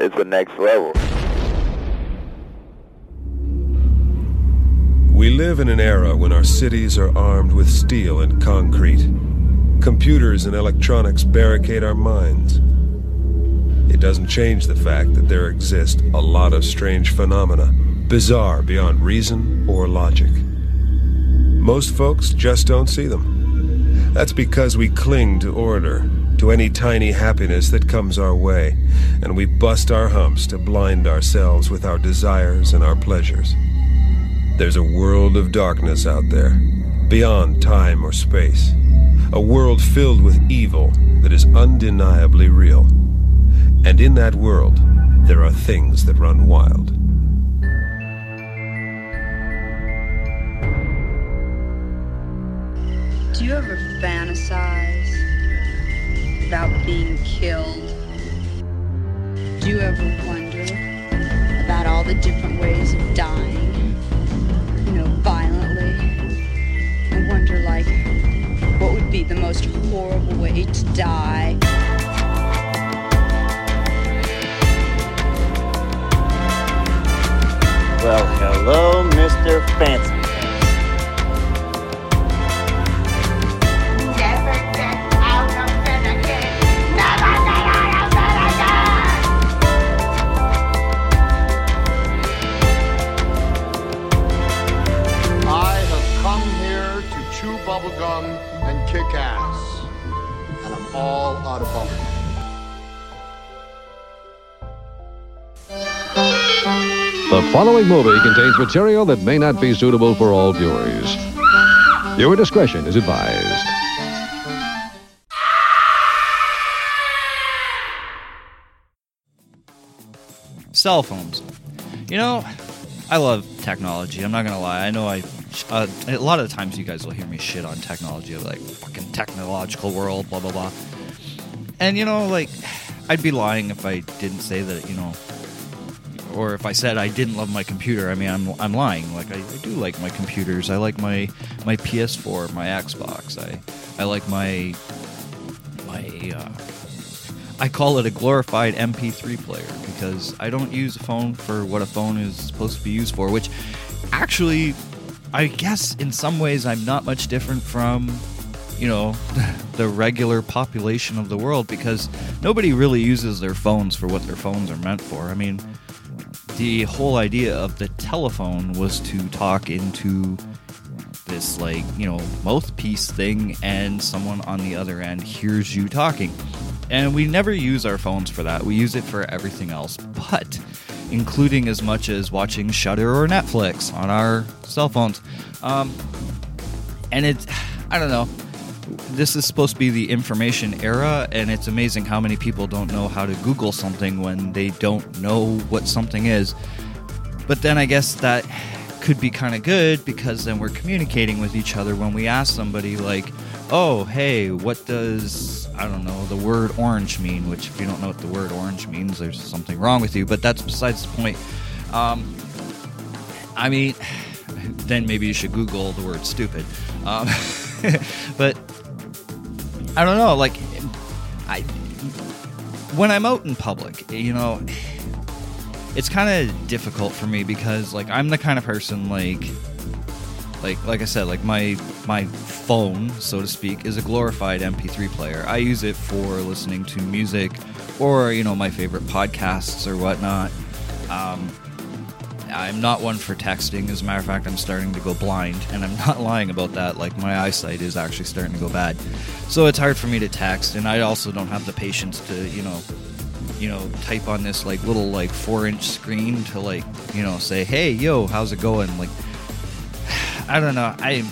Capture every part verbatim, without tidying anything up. It's the next level. We live in an era when our cities are armed with steel and concrete. Computers and electronics barricade our minds. It doesn't change the fact that there exist a lot of strange phenomena, bizarre beyond reason or logic. Most folks just don't see them. That's because we cling to order, to any tiny happiness that comes our way, and we bust our humps to blind ourselves with our desires and our pleasures. There's a world of darkness out there, beyond time or space. A world filled with evil that is undeniably real. And in that world, there are things that run wild. Do you ever fantasize about being killed? Do you ever wonder about all the different ways of dying? You know, violently? I wonder, like, what would be the most horrible way to die? Well, hello, Mister Fancy. Bubblegum and kick ass, and I'm all out of bubblegum. The following movie contains material that may not be suitable for all viewers. Viewer discretion is advised. Cell phones. You know, I love technology. I'm not gonna lie. I know I. Uh, a lot of the times you guys will hear me shit on technology, like fucking technological world, blah, blah, blah. And, you know, like, I'd be lying if I didn't say that, you know, or if I said I didn't love my computer. I mean, I'm I'm lying. Like, I, I do like my computers. I like my, my P S four, my Xbox. I, I like my, my uh, I call it a glorified M P three player because I don't use a phone for what a phone is supposed to be used for, which actually... I guess in some ways I'm not much different from, you know, the regular population of the world because nobody really uses their phones for what their phones are meant for. I mean, the whole idea of the telephone was to talk into this, like, you know, mouthpiece thing and someone on the other end hears you talking. And we never use our phones for that. We use it for everything else, but... including as much as watching Shutter or Netflix on our cell phones. Um, and it's, I don't know, this is supposed to be the information era, and it's amazing how many people don't know how to Google something when they don't know what something is. But then I guess that could be kind of good, because then we're communicating with each other when we ask somebody, like, oh, hey, what does, I don't know, the word orange mean? Which, if you don't know what the word orange means, there's something wrong with you. But that's besides the point. Um, I mean, then maybe you should Google the word stupid. Um, but I don't know. Like, I when I'm out in public, you know, it's kind of difficult for me because, like, I'm the kind of person, like... Like like I said, like my my phone, so to speak, is a glorified M P three player. I use it for listening to music or, you know, my favorite podcasts or whatnot. Um, I'm not one for texting. As a matter of fact, I'm starting to go blind, and I'm not lying about that. Like, my eyesight is actually starting to go bad. So it's hard for me to text, and I also don't have the patience to, you know... you know, type on this, like, little, like, four-inch screen to, like, you know, say, hey, yo, how's it going? Like... I don't know. I,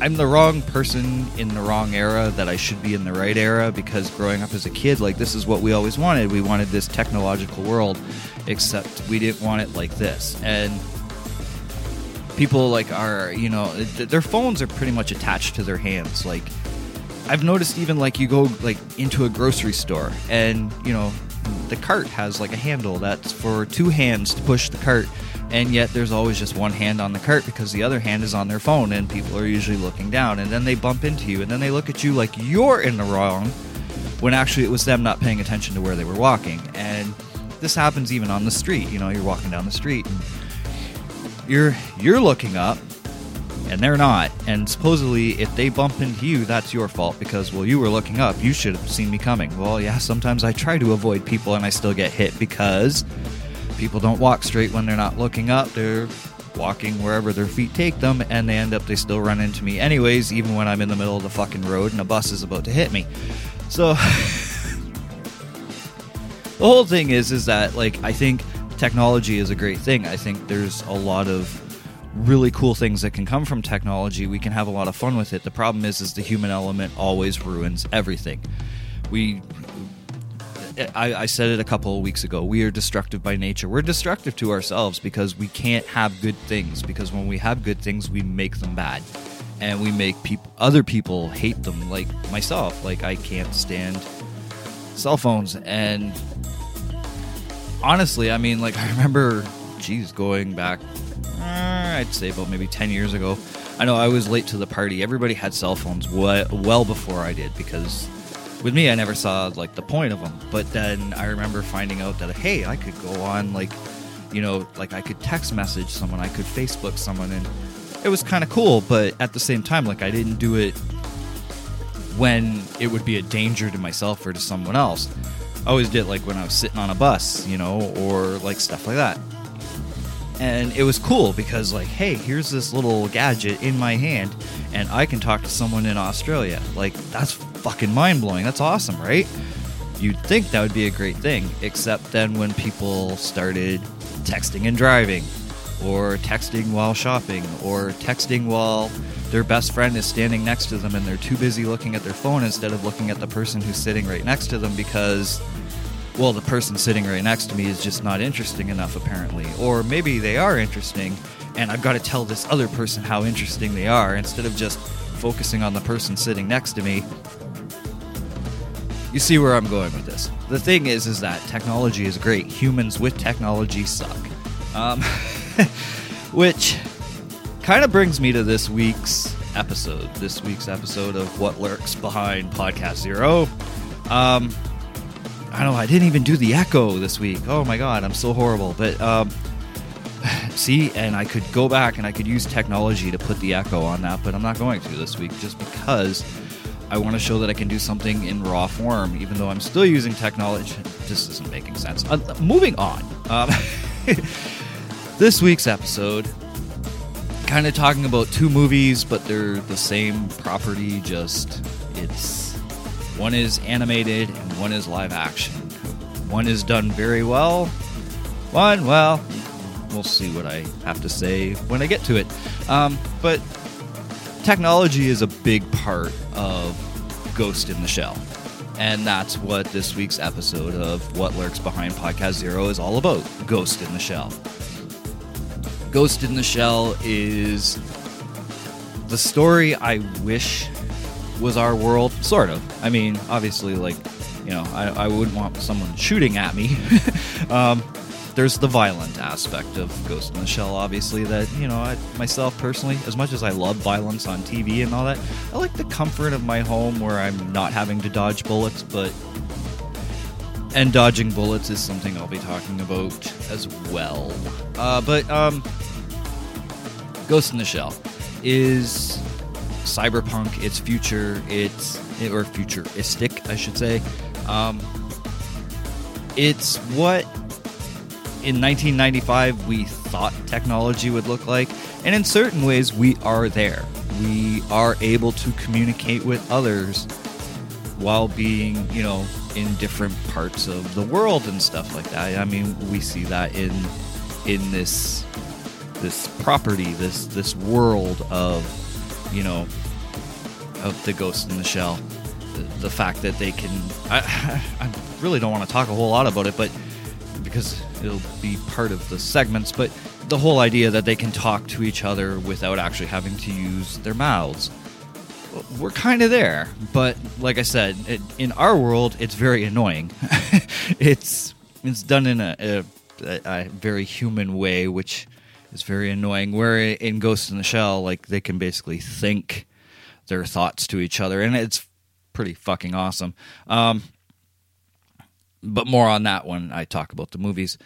I'm the wrong person in the wrong era that I should be in the right era because growing up as a kid, like, this is what we always wanted. We wanted this technological world, except we didn't want it like this. And people, like, are, you know, th- their phones are pretty much attached to their hands. Like, I've noticed even, like, you go, like, into a grocery store and, you know, the cart has, like, a handle that's for two hands to push the cart. And yet there's always just one hand on the cart because the other hand is on their phone and people are usually looking down. And then they bump into you and then they look at you like you're in the wrong when actually it was them not paying attention to where they were walking. And this happens even on the street. You know, you're walking down the street and you're you're looking up and they're not. And supposedly if they bump into you, that's your fault because, well, you were looking up. You should have seen me coming. Well, yeah, sometimes I try to avoid people and I still get hit because people don't walk straight when they're not looking up. They're walking wherever their feet take them, and they end up, they still run into me anyways, even when I'm in the middle of the fucking road and a bus is about to hit me. So the whole thing is is that, like, I think technology is a great thing. I think there's a lot of really cool things that can come from technology. We can have a lot of fun with it. The problem is is the human element always ruins everything. We I, I said it a couple of weeks ago. We are destructive by nature. We're destructive to ourselves because we can't have good things. Because when we have good things, we make them bad. And we make peop- other people hate them, like myself. Like, I can't stand cell phones. And honestly, I mean, like, I remember, geez, going back, uh, I'd say about maybe ten years ago. I know I was late to the party. Everybody had cell phones w- well before I did because... with me, I never saw, like, the point of them. But then I remember finding out that, hey, I could go on, like, you know, like, I could text message someone, I could Facebook someone, and it was kind of cool. But at the same time, like, I didn't do it when it would be a danger to myself or to someone else. I always did, like, when I was sitting on a bus, you know, or, like, stuff like that. And it was cool because, like, hey, here's this little gadget in my hand and I can talk to someone in Australia. Like, that's fucking mind-blowing. That's awesome, right? You'd think that would be a great thing, except then when people started texting and driving, or texting while shopping, or texting while their best friend is standing next to them and they're too busy looking at their phone instead of looking at the person who's sitting right next to them because... well, the person sitting right next to me is just not interesting enough, apparently. Or maybe they are interesting, and I've got to tell this other person how interesting they are instead of just focusing on the person sitting next to me. You see where I'm going with this. The thing is, is that technology is great. Humans with technology suck. Um, which kind of brings me to this week's episode. This week's episode of What Lurks Behind Podcast Zero. Um... I know I didn't even do the echo this week. Oh my god, I'm so horrible. But um, see, and I could go back and I could use technology to put the echo on that, but I'm not going to this week just because I want to show that I can do something in raw form, even though I'm still using technology. This isn't making sense. Uh, moving on. Um, this week's episode, kind of talking about two movies, but they're the same property. Just it's. One is animated and one is live action. One is done very well. One, well, we'll see what I have to say when I get to it. Um, but technology is a big part of Ghost in the Shell. And that's what this week's episode of What Lurks Behind Podcast Zero is all about. Ghost in the Shell. Ghost in the Shell is the story I wish... was our world, sort of. I mean, obviously, like, you know, I, I wouldn't want someone shooting at me. um, there's the violent aspect of Ghost in the Shell, obviously, that, you know, I, myself personally, as much as I love violence on T V and all that, I like the comfort of my home where I'm not having to dodge bullets, but... and dodging bullets is something I'll be talking about as well. Uh, but, um... Ghost in the Shell is... cyberpunk, it's future, it's or futuristic, I should say. Um, it's what in nineteen ninety-five we thought technology would look like, and in certain ways we are there. We are able to communicate with others while being, you know, in different parts of the world and stuff like that. I mean, we see that in in this this property, this this world of, you know, of the Ghost in the Shell. The, the fact that they can... I, I really don't want to talk a whole lot about it, but because it'll be part of the segments, but the whole idea that they can talk to each other without actually having to use their mouths. We're kind of there, but like I said, it, in our world, it's very annoying. it's it's done in a, a, a very human way, which... it's very annoying. Where in Ghost in the Shell, like, they can basically think their thoughts to each other. And it's pretty fucking awesome. Um, but more on that when I talk about the movies.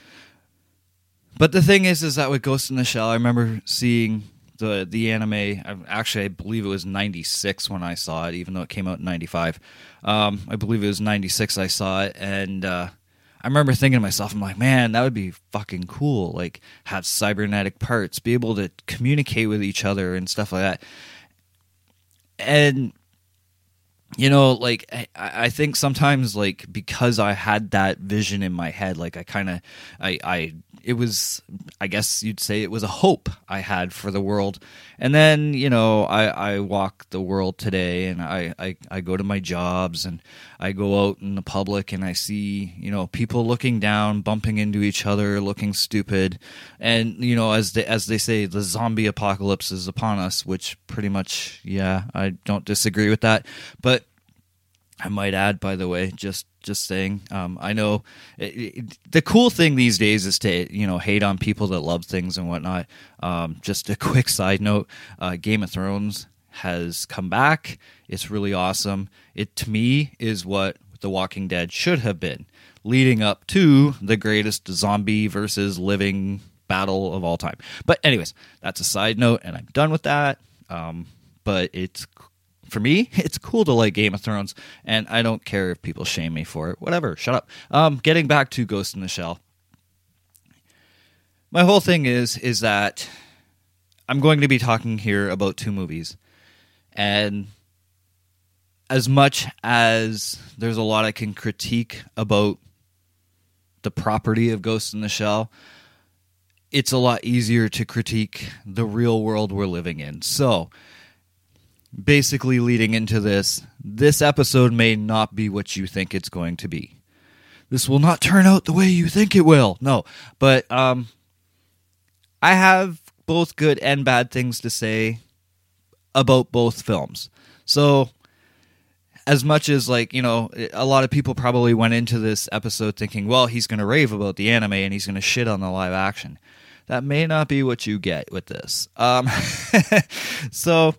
But the thing is, is that with Ghost in the Shell, I remember seeing the the anime. Actually, I believe it was ninety-six when I saw it, even though it came out in ninety-five. Um, I believe it was ninety-six I saw it, and uh, I remember thinking to myself, I'm like, man, that would be fucking cool. Like, have cybernetic parts, be able to communicate with each other and stuff like that. And, you know, like, I, I think sometimes, like, because I had that vision in my head, like, I kind of, I, I, it was, I guess you'd say it was a hope I had for the world. And then, you know, I, I walk the world today, and I, I, I go to my jobs, and I go out in the public, and I see, you know, people looking down, bumping into each other, looking stupid. And, you know, as they, as they say, the zombie apocalypse is upon us, which pretty much, yeah, I don't disagree with that. But I might add, by the way, just Just saying, um, I know it, it, the cool thing these days is to, you know, hate on people that love things and whatnot. Um, just a quick side note, uh, Game of Thrones has come back. It's really awesome. It, to me, is what The Walking Dead should have been, leading up to the greatest zombie versus living battle of all time. But anyways, that's a side note, and I'm done with that. Um, but it's For me, it's cool to like Game of Thrones, and I don't care if people shame me for it. Whatever, shut up. Um, getting back to Ghost in the Shell. My whole thing is, is that I'm going to be talking here about two movies. And as much as there's a lot I can critique about the property of Ghost in the Shell, it's a lot easier to critique the real world we're living in. So, basically leading into this, this episode may not be what you think it's going to be. This will not turn out the way you think it will. No, but um, I have both good and bad things to say about both films. So as much as, like, you know, a lot of people probably went into this episode thinking, well, he's going to rave about the anime and he's going to shit on the live action. That may not be what you get with this. Um, so...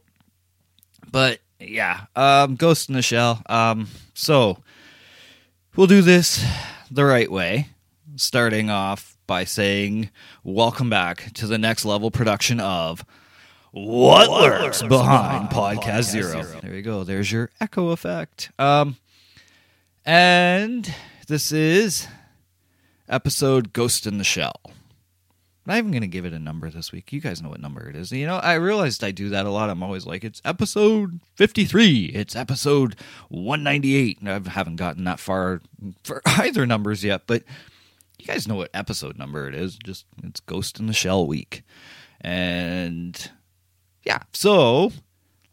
But, yeah, um, Ghost in the Shell. Um, so, we'll do this the right way, starting off by saying, welcome back to the next level production of What, what Lurks Behind, behind Podcast, Podcast Zero. Zero. There you go. There's your echo effect. Um, and this is episode Ghost in the Shell. I'm not even going to give it a number this week. You guys know what number it is. You know, I realized I do that a lot. I'm always like, it's episode fifty-three. It's episode one ninety-eight. And I haven't gotten that far for either numbers yet, but you guys know what episode number it is. Just, it's Ghost in the Shell week. And yeah, so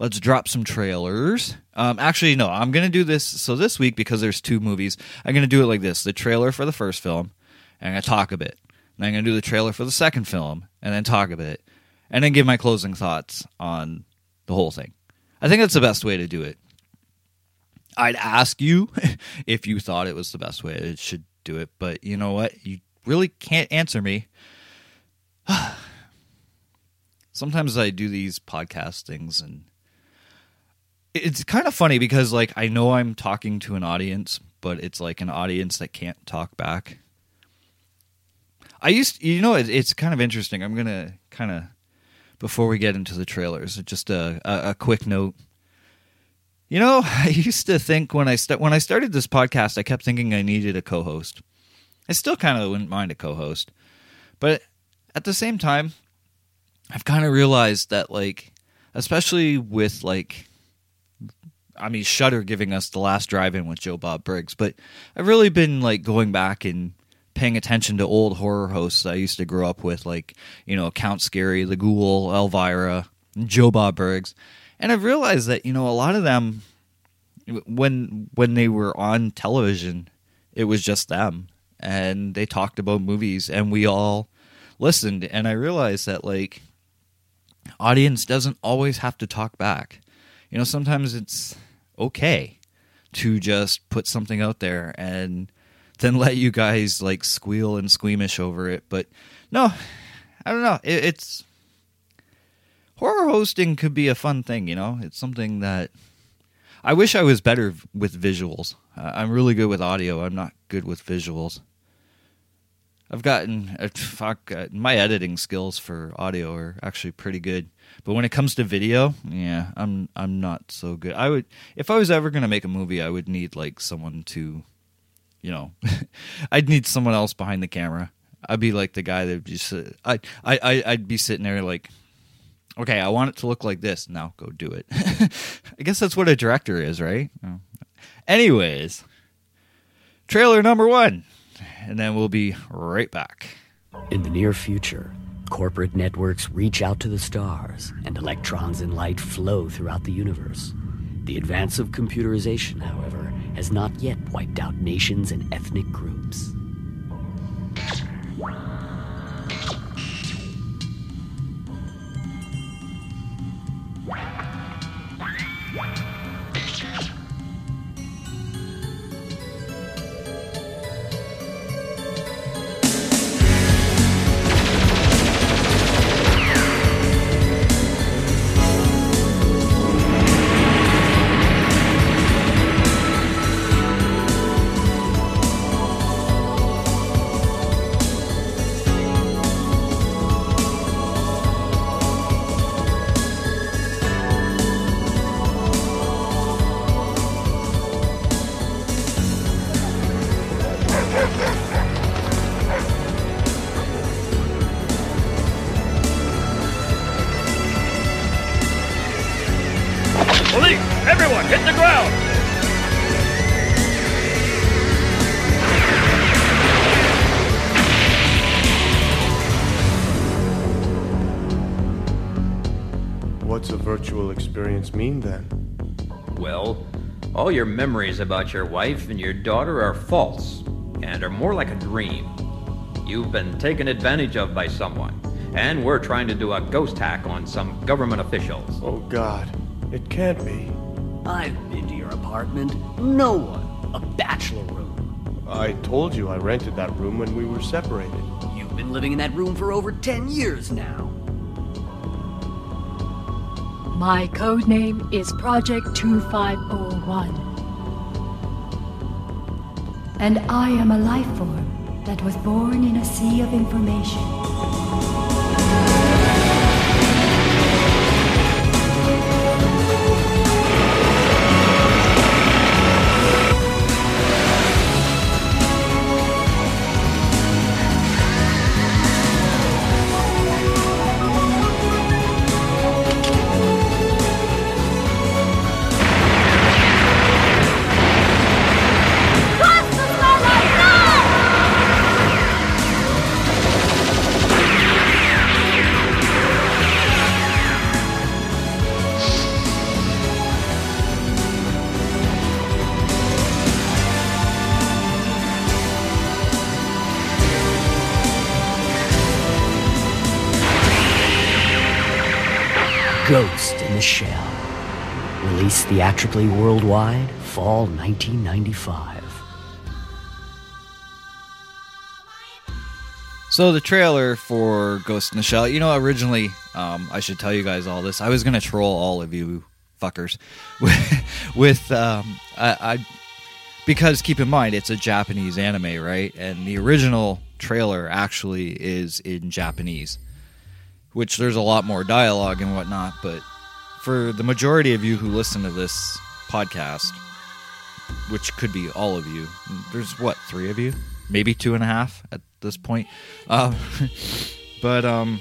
let's drop some trailers. Um, actually, no, I'm going to do this. So this week, because there's two movies, I'm going to do it like this. The trailer for the first film, and I'm going to talk a bit. And I'm going to do the trailer for the second film and then talk a bit and then give my closing thoughts on the whole thing. I think that's the best way to do it. I'd ask you if you thought it was the best way it should do it, but you know what? You really can't answer me. Sometimes I do these podcast things, and it's kind of funny because, like, I know I'm talking to an audience, but it's like an audience that can't talk back. I used, you know, it, it's kind of interesting. I'm going to kind of, before we get into the trailers, just a, a, a quick note. You know, I used to think when I st- when I started this podcast, I kept thinking I needed a co-host. I still kind of wouldn't mind a co-host. But at the same time, I've kind of realized that, like, especially with, like, I mean, Shutter giving us The Last Drive-In with Joe Bob Briggs, but I've really been, like, going back and paying attention to old horror hosts I used to grow up with, like, you know, Count Scary, The Ghoul, Elvira, Joe Bob Briggs. And I've realized that, you know, a lot of them, when when they were on television, it was just them. And they talked about movies, and we all listened. And I realized that, like, audience doesn't always have to talk back. You know, sometimes it's okay to just put something out there and then let you guys, like, squeal and squeamish over it. But no, I don't know. It, it's horror hosting could be a fun thing, you know? It's something that I wish I was better with visuals. Uh, I'm really good with audio. I'm not good with visuals. I've gotten uh, fuck uh, my editing skills for audio are actually pretty good, but when it comes to video, yeah, I'm I'm not so good. I would if I was ever gonna make a movie, I would need like someone to, you know, I'd need someone else behind the camera. I'd be like the guy that just uh, I I I'd be sitting there like, okay, I want it to look like this. Now go do it. I guess that's what a director is, right? Oh. Anyways, trailer number one. And then we'll be right back. In the near future, corporate networks reach out to the stars, and electrons in light flow throughout the universe. The advance of computerization, however, has not yet wiped out nations and ethnic groups. Mean then? Well, all your memories about your wife and your daughter are false and are more like a dream. You've been taken advantage of by someone, and we're trying to do a ghost hack on some government officials. Oh God, it can't be. I've been to your apartment. No one. A bachelor room. I told you I rented that room when we were separated. You've been living in that room for over ten years now. My code name is Project two five zero one. And I am a life form that was born in a sea of information. Ghost in the Shell. Released theatrically worldwide, fall nineteen ninety-five. So the trailer for Ghost in the Shell, you know, originally, um, I should tell you guys all this. I was going to troll all of you fuckers with, with um, I, I, because keep in mind, it's a Japanese anime, right? And the original trailer actually is in Japanese, which there's a lot more dialogue and whatnot, but for the majority of you who listen to this podcast, which could be all of you, there's, what, three of you? Maybe two and a half at this point. Uh, but um,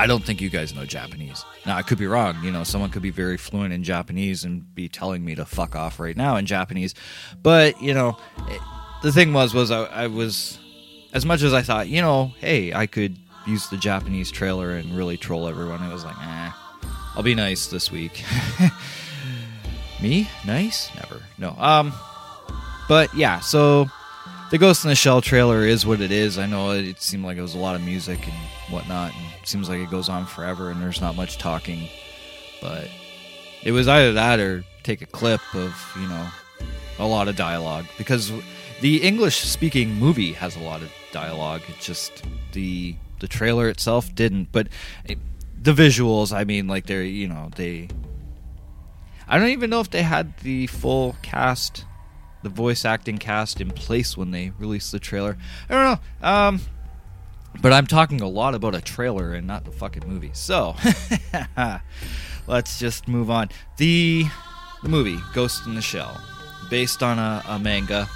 I don't think you guys know Japanese. Now, I could be wrong. You know, someone could be very fluent in Japanese and be telling me to fuck off right now in Japanese. But, you know, it, the thing was, was I, I was, as much as I thought, you know, hey, I could use the Japanese trailer and really troll everyone. I was like, eh, I'll be nice this week. Me? Nice? Never. No. Um, but yeah, so the Ghost in the Shell trailer is what it is. I know it seemed like it was a lot of music and whatnot, and it seems like it goes on forever and there's not much talking, but it was either that or take a clip of, you know, a lot of dialogue, because the English-speaking movie has a lot of dialogue. It's just the... The trailer itself didn't, but the visuals, I mean, like, they're, you know, they... I don't even know if they had the full cast, the voice acting cast in place when they released the trailer. I don't know. Um, but I'm talking a lot about a trailer and not the fucking movie. So, let's just move on. The the movie, Ghost in the Shell, based on a, a manga.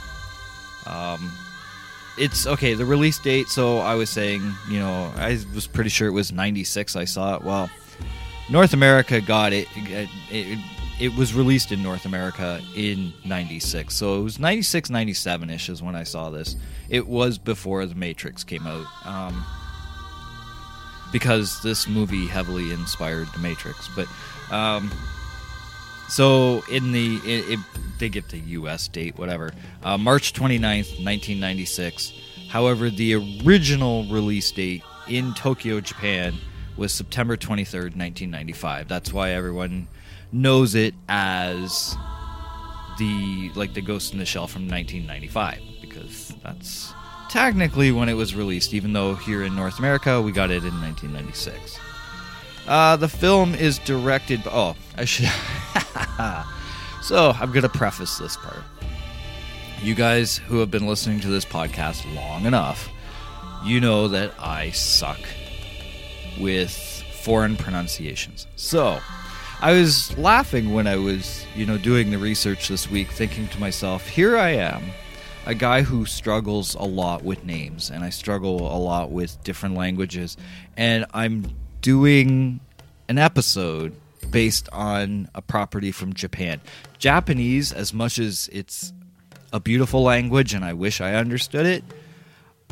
Um, it's, okay, the release date, so I was saying, you know, I was pretty sure it was ninety-six I saw it. Well, North America got it. It, it, it was released in North America in ninety-six. So it was ninety-six, ninety-seven-ish is when I saw this. It was before The Matrix came out. Um, because this movie heavily inspired The Matrix. But, um... So, in the, it, it, they get the U S date, whatever, uh, March twenty-ninth, nineteen ninety-six. However, the original release date in Tokyo, Japan, was September twenty-third, nineteen ninety-five. That's why everyone knows it as the, like, the Ghost in the Shell from nineteen ninety-five, because that's technically when it was released, even though here in North America, we got it in nineteen ninety-six. Uh, the film is directed by... Oh, I should... So, I'm going to preface this part. You guys who have been listening to this podcast long enough, you know that I suck with foreign pronunciations. So, I was laughing when I was, you know, doing the research this week, thinking to myself, here I am, a guy who struggles a lot with names, and I struggle a lot with different languages, and I'm... doing an episode based on a property from Japan. Japanese, as much as it's a beautiful language and I wish I understood it,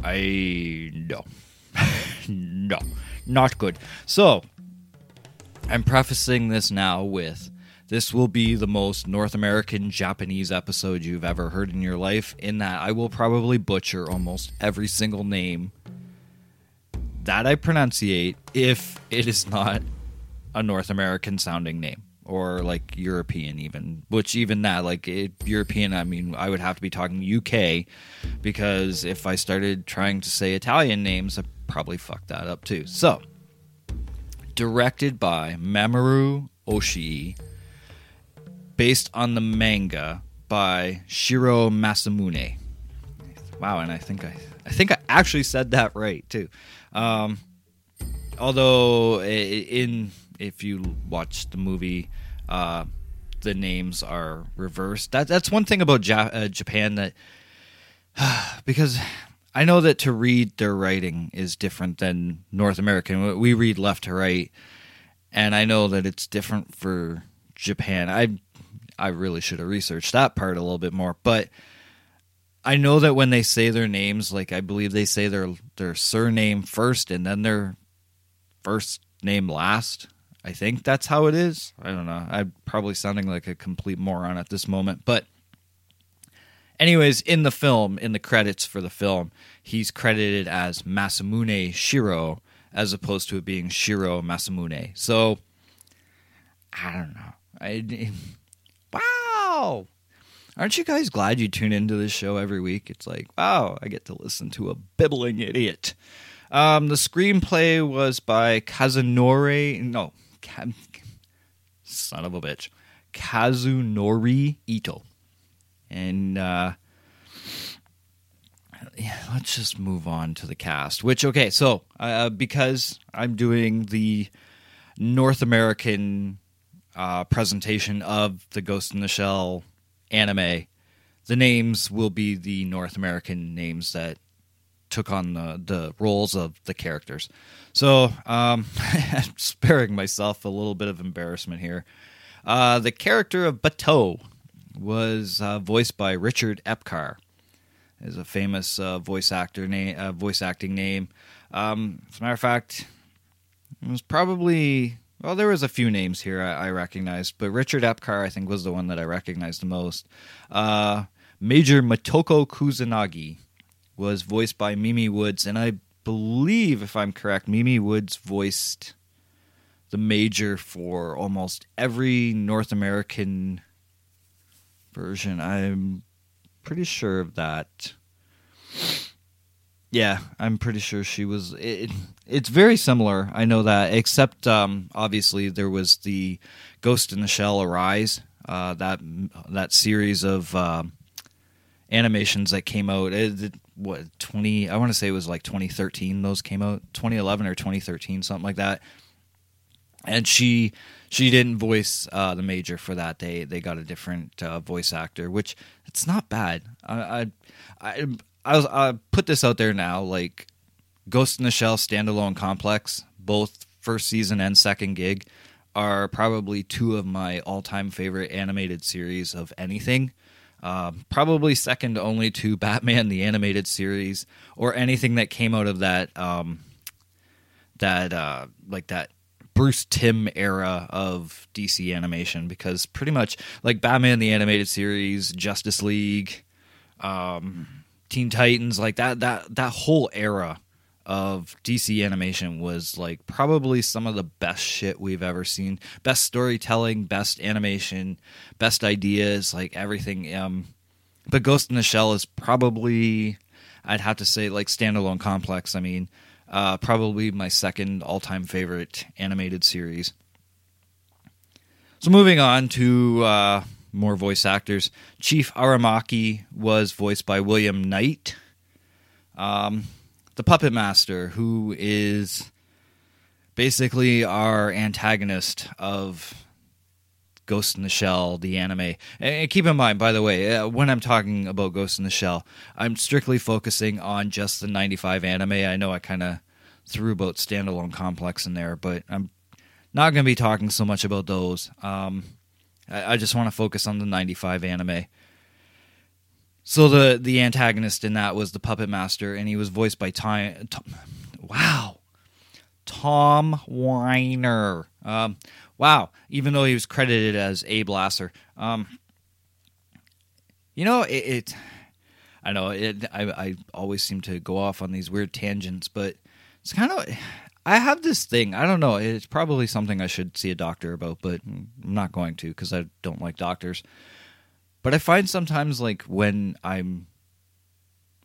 I... no. No. Not good. So, I'm prefacing this now with, this will be the most North American Japanese episode you've ever heard in your life, in that I will probably butcher almost every single name that I pronunciate if it is not a North American sounding name, or like European even, which even that, like it, European, I mean, I would have to be talking U K, because if I started trying to say Italian names, I'd probably fuck that up too. So, directed by Mamoru Oshii, based on the manga by Shiro Masamune. Wow, and I think I, I think I actually said that right too. Um, although in, if you watch the movie, uh, the names are reversed. That that's one thing about Ja- uh, Japan that, uh, because I know that to read their writing is different than North American. We read left to right, and I know that it's different for Japan. I, I really should have researched that part a little bit more, but I know that when they say their names, like I believe they say their their surname first and then their first name last. I think that's how it is. I don't know. I'm probably sounding like a complete moron at this moment. But anyways, in the film, in the credits for the film, he's credited as Masamune Shiro as opposed to it being Shiro Masamune. So, I don't know. I, wow! Aren't you guys glad you tune into this show every week? It's like, wow, I get to listen to a bibbling idiot. Um, the screenplay was by Kazunori... No. Ka, son of a bitch. Kazunori Ito. And uh, yeah, let's just move on to the cast. Which, okay, so uh, because I'm doing the North American uh, presentation of the Ghost in the Shell anime, the names will be the North American names that took on the, the roles of the characters. So, um, I'm sparing myself a little bit of embarrassment here. Uh, the character of Bateau was uh, voiced by Richard Epcar. Is a famous uh, voice actor name, uh, voice acting name. Um, as a matter of fact, it was probably... Well, there was a few names here I, I recognized, but Richard Epcar, I think, was the one that I recognized the most. Uh, Major Motoko Kusanagi was voiced by Mimi Woods, and I believe, if I'm correct, Mimi Woods voiced the Major for almost every North American version. I'm pretty sure of that. Yeah, I'm pretty sure she was... It, it's very similar, I know that, except um, obviously there was the Ghost in the Shell Arise uh, that that series of uh, animations that came out. It, it, what twenty? I want to say it was like twenty thirteen. Those came out twenty eleven or twenty thirteen, something like that. And she she didn't voice uh, the Major for that. They they got a different uh, voice actor, which it's not bad. I I I I put this out there now. Like Ghost in the Shell Standalone Complex, both first season and second gig, are probably two of my all-time favorite animated series of anything. Um, probably second only to Batman the Animated Series or anything that came out of that um, that uh, like that. Bruce Timm era of D C animation, because pretty much like Batman the Animated Series, Justice League, um, Teen Titans, like that that that whole era of D C animation was like probably some of the best shit we've ever seen. Best storytelling, best animation, best ideas, like everything. Um, but Ghost in the Shell is probably, I'd have to say, like Standalone Complex. I mean. Uh, probably my second all-time favorite animated series. So moving on to uh, more voice actors. Chief Aramaki was voiced by William Knight. Um, the Puppet Master, who is basically our antagonist of Ghost in the Shell, the anime. And keep in mind, by the way, when I'm talking about Ghost in the Shell, I'm strictly focusing on just the ninety-five anime. I know I kind of threw about Standalone Complex in there, but I'm not going to be talking so much about those. Um, I, I just want to focus on the ninety-five anime. So the, the antagonist in that was the Puppet Master, and he was voiced by Ty- Tom, wow, Tom Weiner. Um, wow, even though he was credited as Abe Lasser. Um, you know, it, it I know, it. I, I always seem to go off on these weird tangents, but it's kind of, I have this thing, I don't know, it's probably something I should see a doctor about, but I'm not going to because I don't like doctors. But I find sometimes, like, when I'm,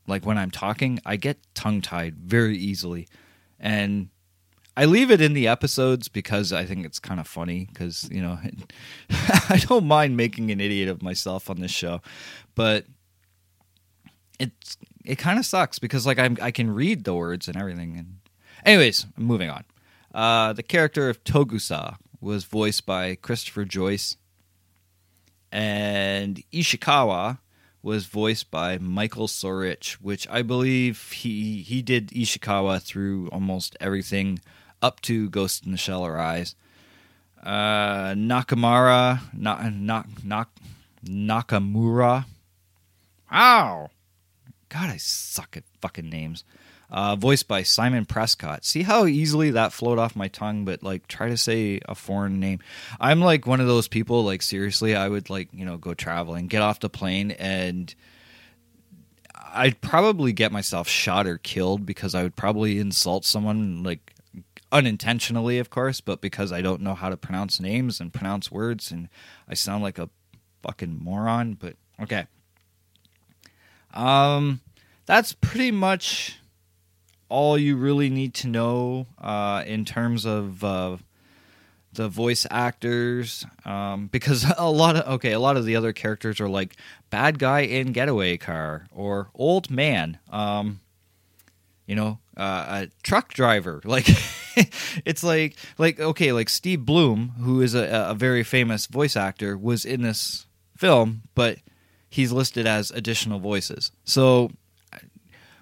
like, when I'm talking, I get tongue-tied very easily, and I leave it in the episodes because I think it's kind of funny because, you know, I don't mind making an idiot of myself on this show, but it's, it kind of sucks because, like, I'm, I can read the words and everything. And anyways, I'm moving on. Uh, the character of Togusa was voiced by Christopher Joyce, and Ishikawa was voiced by Michael Sorich, which I believe he, he did Ishikawa through almost everything up to Ghost in the Shell Arise. Uh, Nakamura, na, na, na, Nakamura. Wow. God, I suck at fucking names. Uh, voiced by Simon Prescott. See how easily that flowed off my tongue, but, like, try to say a foreign name. I'm, like, one of those people, like, seriously, I would, like, you know, go traveling, get off the plane, and I'd probably get myself shot or killed because I would probably insult someone, like, unintentionally, of course, but because I don't know how to pronounce names and pronounce words, and I sound like a fucking moron, but okay. Um, that's pretty much all you really need to know uh, in terms of uh, the voice actors, um, because a lot of okay, a lot of the other characters are like bad guy in getaway car or old man, um, you know, uh, a truck driver. Like it's like like okay, like Steve Bloom, who is a, a very famous voice actor, was in this film, but he's listed as additional voices. So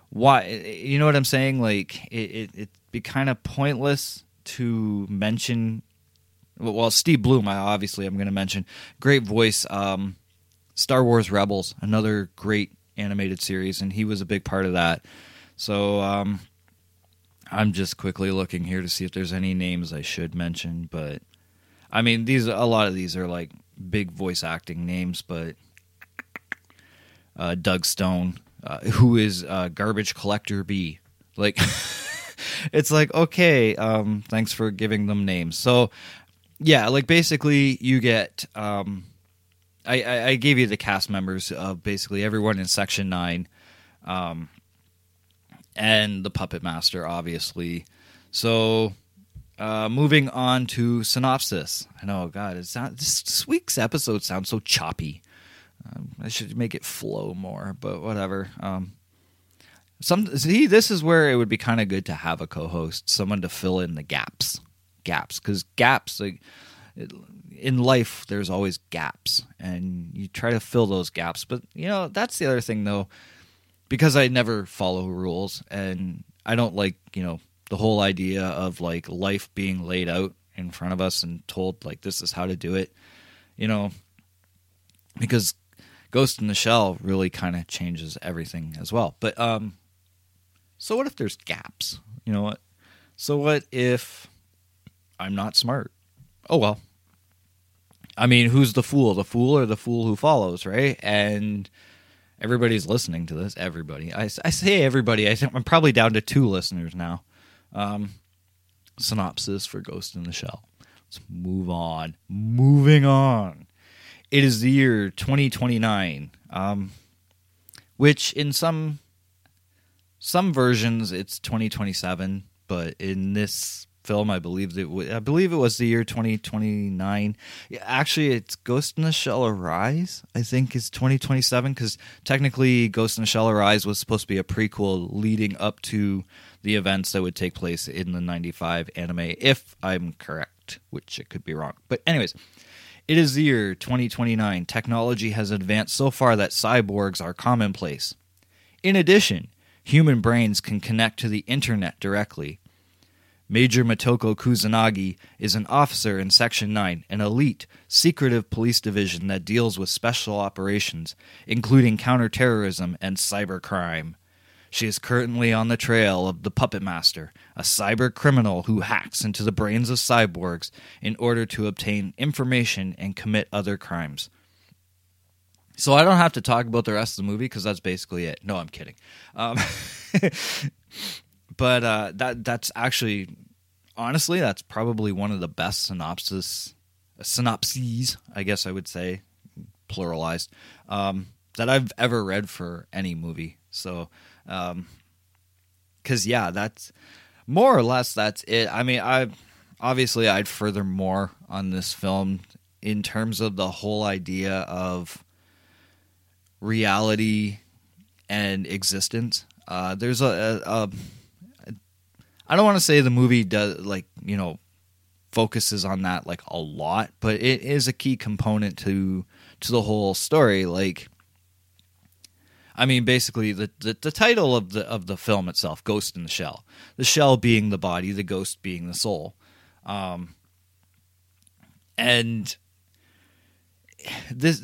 why, you know what I'm saying? Like it, it, it'd be kind of pointless to mention. Well, Steve Bloom, I obviously I'm going to mention. Great voice. Um, Star Wars Rebels, another great animated series, and he was a big part of that. So um, I'm just quickly looking here to see if there's any names I should mention. But I mean, these a lot of these are like big voice acting names, but uh, Doug Stone. Uh, who is uh, Garbage Collector B. Like, it's like, okay, um, thanks for giving them names. So, yeah, like, basically, you get, um, I, I, I gave you the cast members of basically everyone in Section nine, um, and the Puppet Master, obviously. So, Uh, moving on to synopsis. I know, God, it's not, this, this week's episode sounds so choppy. Um, I should make it flow more, but whatever. Um, some see, this is where it would be kind of good to have a co-host, someone to fill in the gaps, gaps, because gaps like in life, there's always gaps, and you try to fill those gaps. But you know, that's the other thing though, because I never follow rules, and I don't like you know. the whole idea of like life being laid out in front of us and told like this is how to do it, you know, because Ghost in the Shell really kind of changes everything as well. But um, so what if there's gaps? You know what? So what if I'm not smart? Oh, well, I mean, who's the fool? The fool or the fool who follows, right? And everybody's listening to this. Everybody. I, I say everybody. I think I'm probably down to two listeners now. Um, synopsis for Ghost in the Shell. Let's move on. Moving on. It is the year twenty twenty-nine, um, which in some some versions it's twenty twenty-seven, but in this film, I believe it. W- I believe it was the year twenty twenty-nine. Yeah, actually, it's Ghost in the Shell: Arise. I think is twenty twenty-seven because technically, Ghost in the Shell: Arise was supposed to be a prequel leading up to the events that would take place in the ninety-five anime, if I'm correct, which it could be wrong. But anyways, it is the year twenty twenty-nine. Technology has advanced so far that cyborgs are commonplace. In addition, human brains can connect to the internet directly. Major Motoko Kusanagi is an officer in Section nine, an elite, secretive police division that deals with special operations, including counterterrorism and cybercrime. She is currently on the trail of the Puppet Master, a cyber criminal who hacks into the brains of cyborgs in order to obtain information and commit other crimes. So I don't have to talk about the rest of the movie because that's basically it. No, I'm kidding. Um, but uh, that that's actually, honestly, that's probably one of the best synopsis, synopses, I guess I would say, pluralized, um, that I've ever read for any movie. So... Um, cause yeah, that's more or less, that's it. I mean, I, obviously I'd further more on this film in terms of the whole idea of reality and existence. Uh, there's a, a, a I don't want to say the movie does like, you know, focuses on that like a lot, but it is a key component to, to the whole story. Like, I mean, basically, the, the, the title of the of the film itself, Ghost in the Shell. The shell being the body, the ghost being the soul. Um, and this,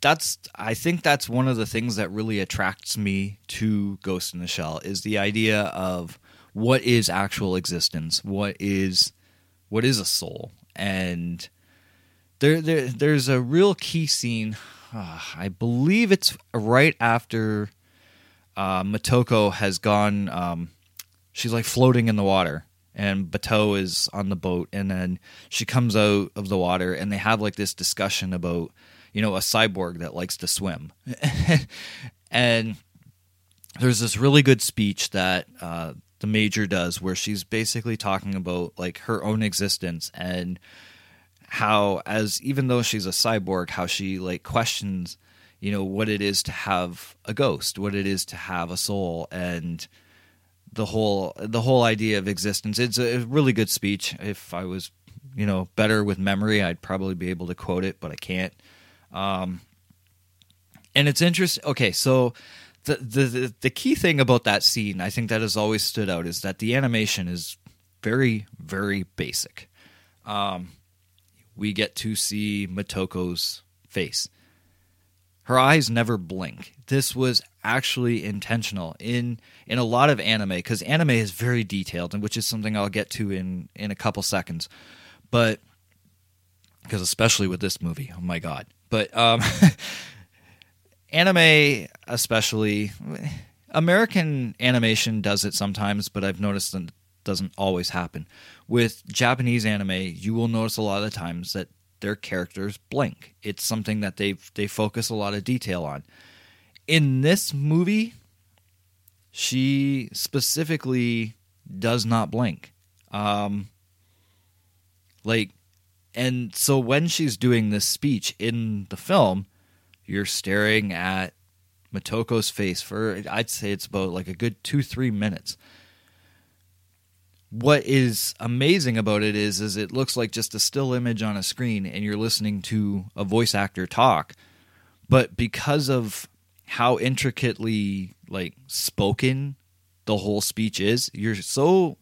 that's I think that's one of the things that really attracts me to Ghost in the Shell, is the idea of what is actual existence, what is what is a soul. And there, there there's a real key scene... Uh, I believe it's right after uh, Motoko has gone. Um, she's like floating in the water, and Bateau is on the boat, and then she comes out of the water, and they have like this discussion about, you know, a cyborg that likes to swim. And there's this really good speech that uh, the Major does, where she's basically talking about like her own existence and how, as even though she's a cyborg, how she like questions, you know, what it is to have a ghost, what it is to have a soul, and the whole the whole idea of existence. It's a really good speech. If I was, you know, better with memory, I'd probably be able to quote it, but I can't. Um, and it's interesting. Okay, so the, the the the key thing about that scene, I think that has always stood out, is that the animation is very, very basic. Um, we get to see Motoko's face. Her eyes never blink. This was actually intentional in in a lot of anime, because anime is very detailed, and which is something I'll get to in, in a couple seconds. But, because especially with this movie, oh my God. But um, anime especially, American animation does it sometimes, but I've noticed that doesn't always happen. With Japanese anime, you will notice a lot of the times that their characters blink. It's something that they they focus a lot of detail on. In this movie, she specifically does not blink. Um, Like, and so when she's doing this speech in the film, you're staring at Motoko's face for, I'd say it's about like a good two, three minutes. What is amazing about it is, is it looks like just a still image on a screen and you're listening to a voice actor talk. But because of how intricately like spoken the whole speech is, you're so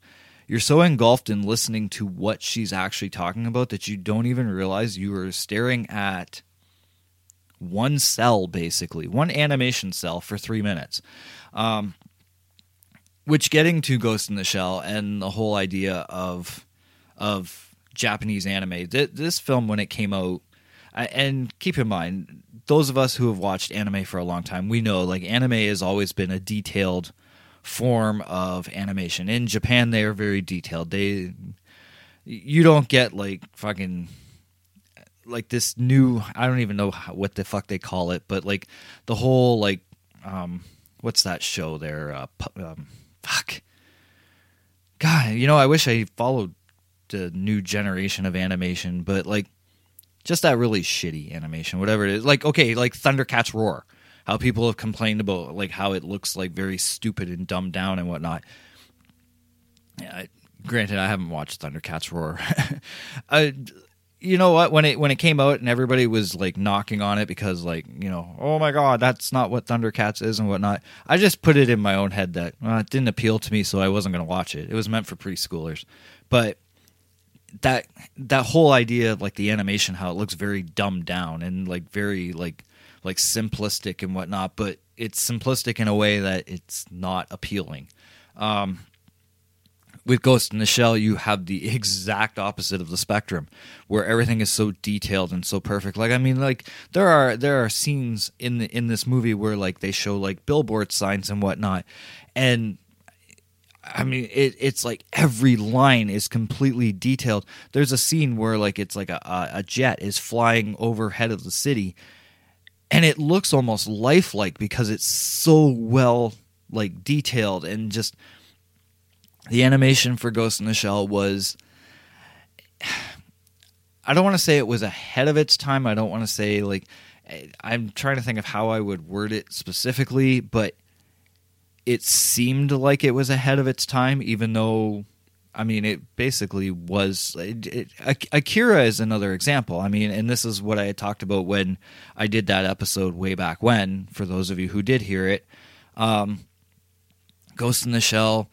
you're so engulfed in listening to what she's actually talking about that you don't even realize you are staring at one cell, basically one animation cell for three minutes. Um, Which, getting to Ghost in the Shell and the whole idea of of Japanese anime, th- this film, when it came out, I, and keep in mind, those of us who have watched anime for a long time, we know like anime has always been a detailed form of animation. In Japan, they are very detailed. They, you don't get like fucking... like this new... I don't even know how, what the fuck they call it, but like the whole like... Um, what's that show there? Uh, pu- um, Fuck. God, you know, I wish I followed the new generation of animation, but, like, just that really shitty animation, whatever it is. Like, okay, like Thundercats Roar, how people have complained about, like, how it looks, like, very stupid and dumbed down and whatnot. Yeah, granted, I haven't watched Thundercats Roar. I... You know what, when it when it came out and everybody was, like, knocking on it because, like, you know, oh, my God, that's not what Thundercats is and whatnot, I just put it in my own head that well, it didn't appeal to me, so I wasn't going to watch it. It was meant for preschoolers. But that that whole idea of, like, the animation, how it looks very dumbed down and, like, very, like, like simplistic and whatnot, but it's simplistic in a way that it's not appealing. Um With Ghost in the Shell, you have the exact opposite of the spectrum, where everything is so detailed and so perfect. Like, I mean, like there are there are scenes in the, in this movie where like they show like billboard signs and whatnot, and I mean, it it's like every line is completely detailed. There's a scene where like it's like a a jet is flying overhead of the city, and it looks almost lifelike because it's so well like detailed and just. The animation for Ghost in the Shell was, I don't want to say it was ahead of its time. I don't want to say, like, I'm trying to think of how I would word it specifically, but it seemed like it was ahead of its time, even though, I mean, it basically was. It, it, Akira is another example. I mean, and this is what I had talked about when I did that episode way back when, for those of you who did hear it. Um, Ghost in the Shell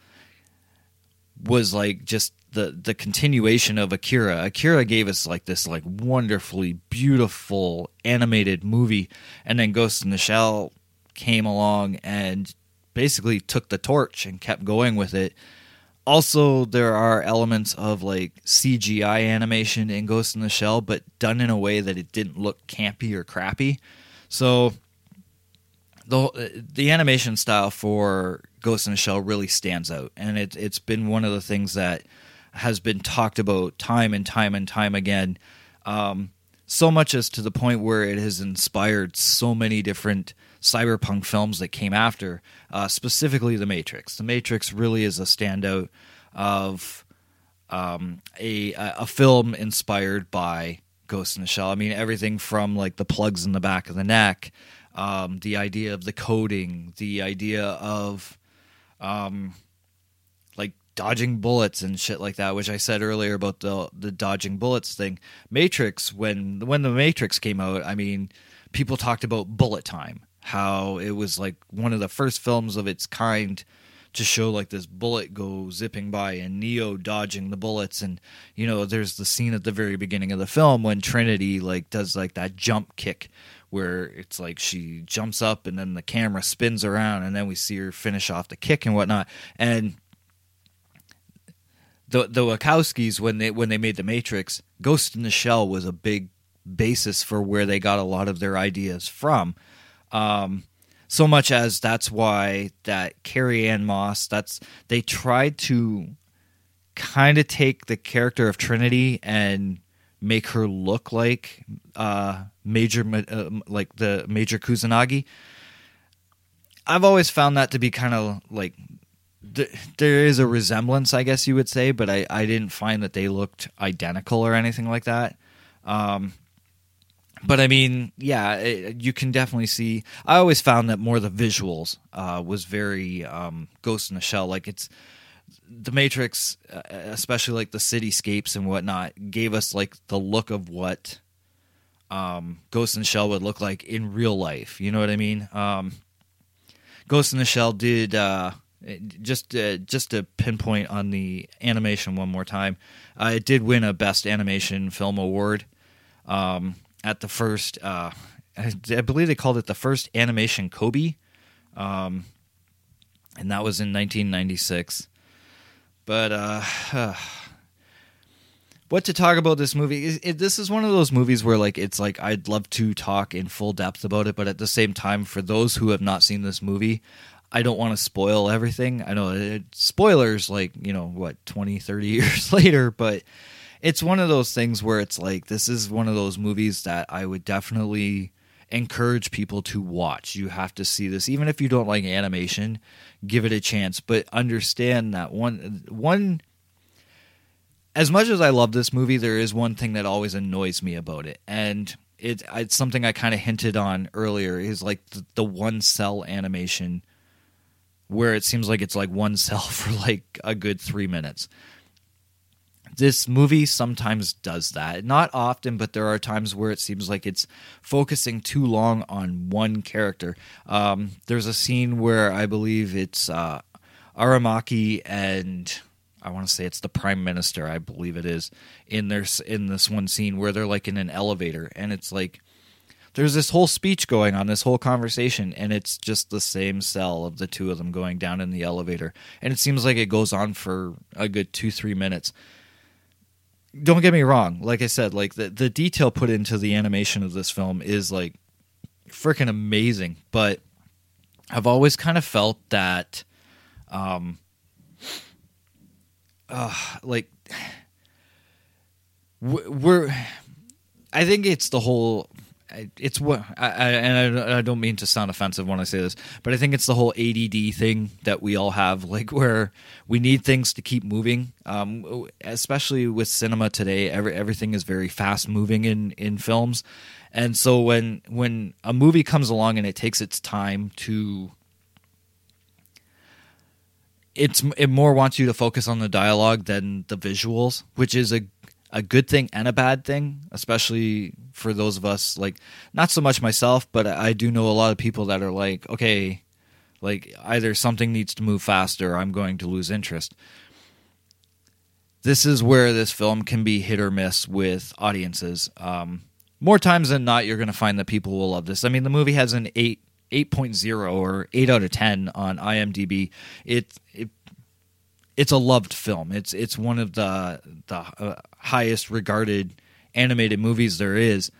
was like just the the continuation of Akira. Akira gave us like this like wonderfully beautiful animated movie, and then Ghost in the Shell came along and basically took the torch and kept going with it. Also, there are elements of like C G I animation in Ghost in the Shell, but done in a way that it didn't look campy or crappy. So the the animation style for Ghost in the Shell really stands out, and it, it's been one of the things that has been talked about time and time and time again, um, so much as to the point where it has inspired so many different cyberpunk films that came after, uh, specifically The Matrix. The Matrix really is a standout of um, a, a film inspired by Ghost in the Shell. I mean, everything from like the plugs in the back of the neck, um, the idea of the coding, the idea of Um, like dodging bullets and shit like that, which I said earlier about the the dodging bullets thing. Matrix, when when the Matrix came out, I mean, people talked about bullet time, how it was like one of the first films of its kind to show like this bullet go zipping by and Neo dodging the bullets. And you know, there's the scene at the very beginning of the film when Trinity like does like that jump kick, where it's like she jumps up and then the camera spins around and then we see her finish off the kick and whatnot. And the the Wachowskis, when they when they made The Matrix, Ghost in the Shell was a big basis for where they got a lot of their ideas from. Um, so much as that's why that Carrie Ann Moss, that's they tried to kind of take the character of Trinity and make her look like uh, Major, uh, like the Major Kusanagi. I've always found that to be kind of like th- there is a resemblance, I guess you would say, but I, I didn't find that they looked identical or anything like that. Um, but I mean, yeah, it, you can definitely see. I always found that more the visuals uh, was very um, Ghost in the Shell. Like it's The Matrix, especially like the cityscapes and whatnot, gave us like the look of what um, Ghost in the Shell would look like in real life. You know what I mean? Um, Ghost in the Shell did uh, just uh, just to pinpoint on the animation one more time. Uh, it did win a Best Animation Film Award um, at the first. Uh, I believe they called it the first Animation Kobe, um, and that was in nineteen ninety-six. But uh, uh, what to talk about this movie? It, it, this is one of those movies where like it's like I'd love to talk in full depth about it, but at the same time, for those who have not seen this movie, I don't want to spoil everything. I know it, spoilers like, you know, what, twenty, thirty years later, but it's one of those things where it's like this is one of those movies that I would definitely encourage people to watch. You have to see this. Even if you don't like animation, give it a chance, but understand that one one as much as I love this movie, there is one thing that always annoys me about it, and it, it's something I kind of hinted on earlier, is like the, the one cell animation where it seems like it's like one cell for like a good three minutes. This movie sometimes does that. Not often, but there are times where it seems like it's focusing too long on one character. Um, there's a scene where I believe it's uh, Aramaki and I want to say it's the Prime Minister, I believe it is, in, their, in this one scene where they're like in an elevator. And it's like there's this whole speech going on, this whole conversation, and it's just the same cell of the two of them going down in the elevator. And it seems like it goes on for a good two, three minutes. Don't get me wrong. Like I said, like the, the detail put into the animation of this film is like freaking amazing. But I've always kind of felt that, um, uh, like we're. I think it's the whole. It's what, I, I, and I, I don't mean to sound offensive when I say this, but I think it's the whole A D D thing that we all have, like where we need things to keep moving, um, especially with cinema today. Every, everything is very fast moving in, in films. And so when, when a movie comes along and it takes its time to, it's, it more wants you to focus on the dialogue than the visuals, which is a a good thing and a bad thing, especially for those of us, like not so much myself, but I do know a lot of people that are like, okay, like either something needs to move faster, or I'm going to lose interest. This is where this film can be hit or miss with audiences. Um, more times than not, you're going to find that people will love this. I mean, the movie has an eight, eight point oh or eight out of ten on IMDb. It, it, It's a loved film. It's it's one of the the uh, highest regarded animated movies there is.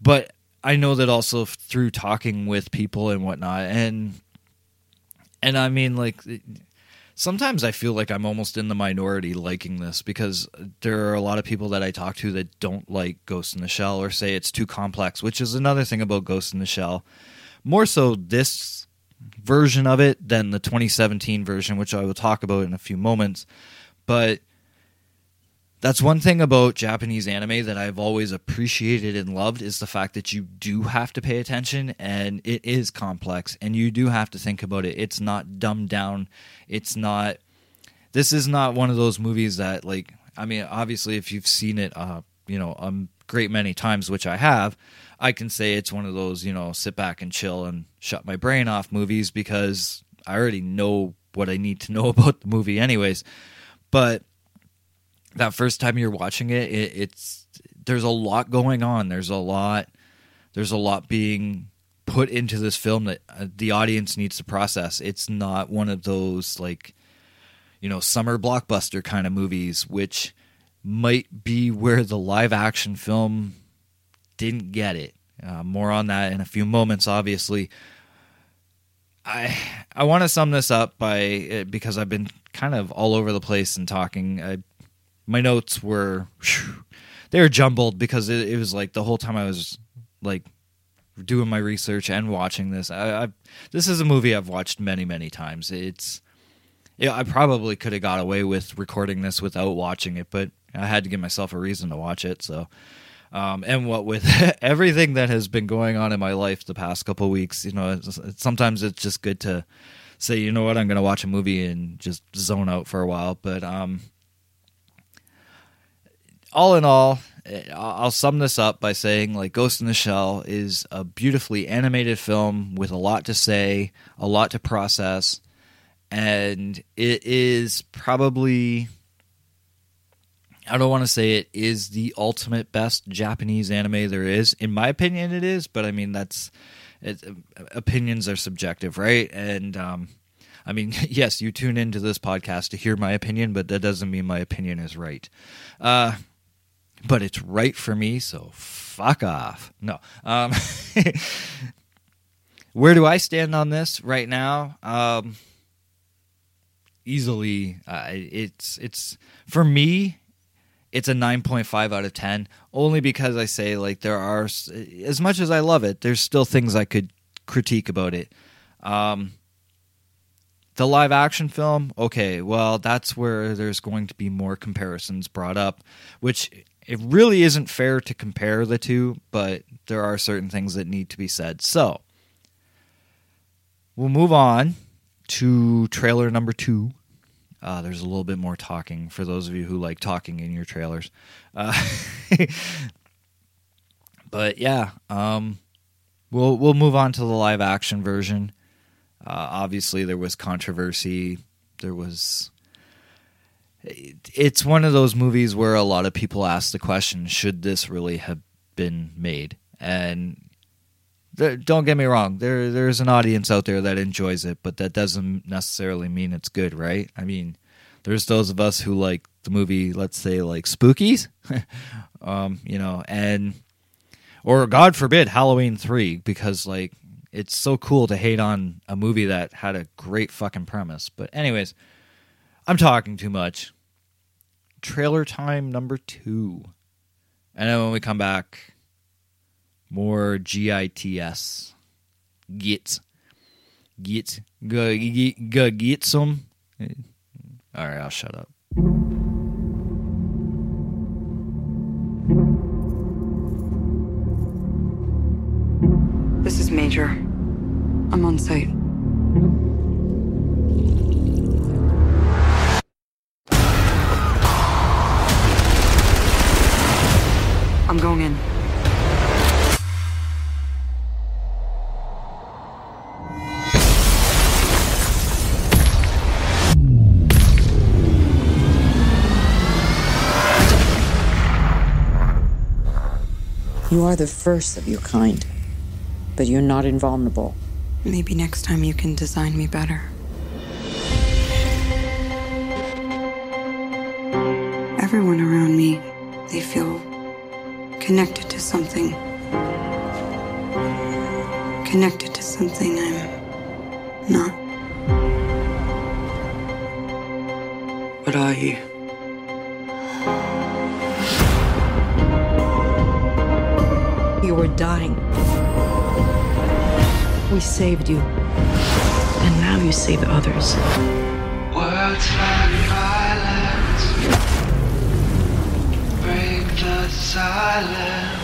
But I know that also through talking with people and whatnot, and and I mean, like sometimes I feel like I'm almost in the minority liking this, because there are a lot of people that I talk to that don't like Ghost in the Shell or say it's too complex, which is another thing about Ghost in the Shell. More so this version of it than the twenty seventeen version, which I will talk about in a few moments. But that's one thing about Japanese anime that I've always appreciated and loved, is the fact that you do have to pay attention, and it is complex, and you do have to think about it. It's not dumbed down. It's not, this is not one of those movies that, like, I mean, obviously if you've seen it uh you know a great many times, which I have, I can say it's one of those, you know, sit back and chill and shut my brain off movies, because I already know what I need to know about the movie anyways. But that first time you're watching it, it it's there's a lot going on. There's a lot there's a lot being put into this film that the audience needs to process. It's not one of those, like, you know, summer blockbuster kind of movies, which might be where the live action film didn't get it. Uh, more on that in a few moments, obviously. I I want to sum this up by, because I've been kind of all over the place and talking. I, my notes were, whew, they were jumbled, because it, it was like the whole time I was like doing my research and watching this. I, I, this is a movie I've watched many, many times. It's yeah, I probably could have got away with recording this without watching it, but I had to give myself a reason to watch it. So, um, and what with everything that has been going on in my life the past couple of weeks, you know, it's, it's, sometimes it's just good to say, you know what, I'm going to watch a movie and just zone out for a while. But um, all in all, I'll sum this up by saying, like, Ghost in the Shell is a beautifully animated film with a lot to say, a lot to process, and it is probably, I don't want to say it is the ultimate best Japanese anime there is. In my opinion, it is, but I mean, that's, it, opinions are subjective, right? And, um, I mean, yes, you tune into this podcast to hear my opinion, but that doesn't mean my opinion is right. Uh, But it's right for me, so fuck off. No. Um, where do I stand on this right now? Um, easily, uh, it's it's for me, it's a nine point five out of ten, only because I say, like, there are, as much as I love it, there's still things I could critique about it. Um, the live action film, okay, well, that's where there's going to be more comparisons brought up, which, it really isn't fair to compare the two, but there are certain things that need to be said. So, we'll move on to trailer number two. Uh, there's a little bit more talking for those of you who like talking in your trailers. Uh, but yeah, um, we'll we'll move on to the live action version. Uh, obviously, there was controversy. There was. It's one of those movies where a lot of people ask the question, should this really have been made? And th- don't get me wrong, there there's an audience out there that enjoys it, but that doesn't necessarily mean it's good, right? I mean, there's those of us who like the movie, let's say, like Spookies, um, you know, and, or God forbid, Halloween three, because, like, it's so cool to hate on a movie that had a great fucking premise. But anyways, I'm talking too much. Trailer time number two. And then when we come back, more G I T S. Gits. Gits. Go get, go get some. All right, I'll shut up. This is Major. I'm on site. I'm going in. You are the first of your kind, but you're not invulnerable. Maybe next time you can design me better. Everyone around me, they feel connected to something. Connected to something I'm not. What are you? You were dying. We saved you. And now you save others. Words like violence. The silence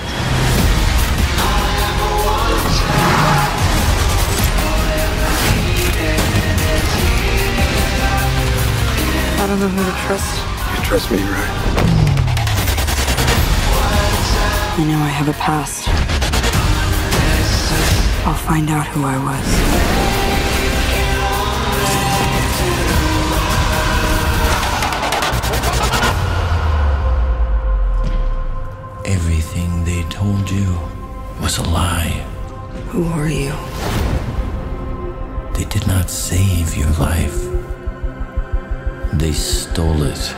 I ever wanted, all ever needed is here. I don't know who to trust. You trust me, right? I know I have a past. I'll find out who I was. Everything they told you was a lie. Who are you? They did not save your life. They stole it.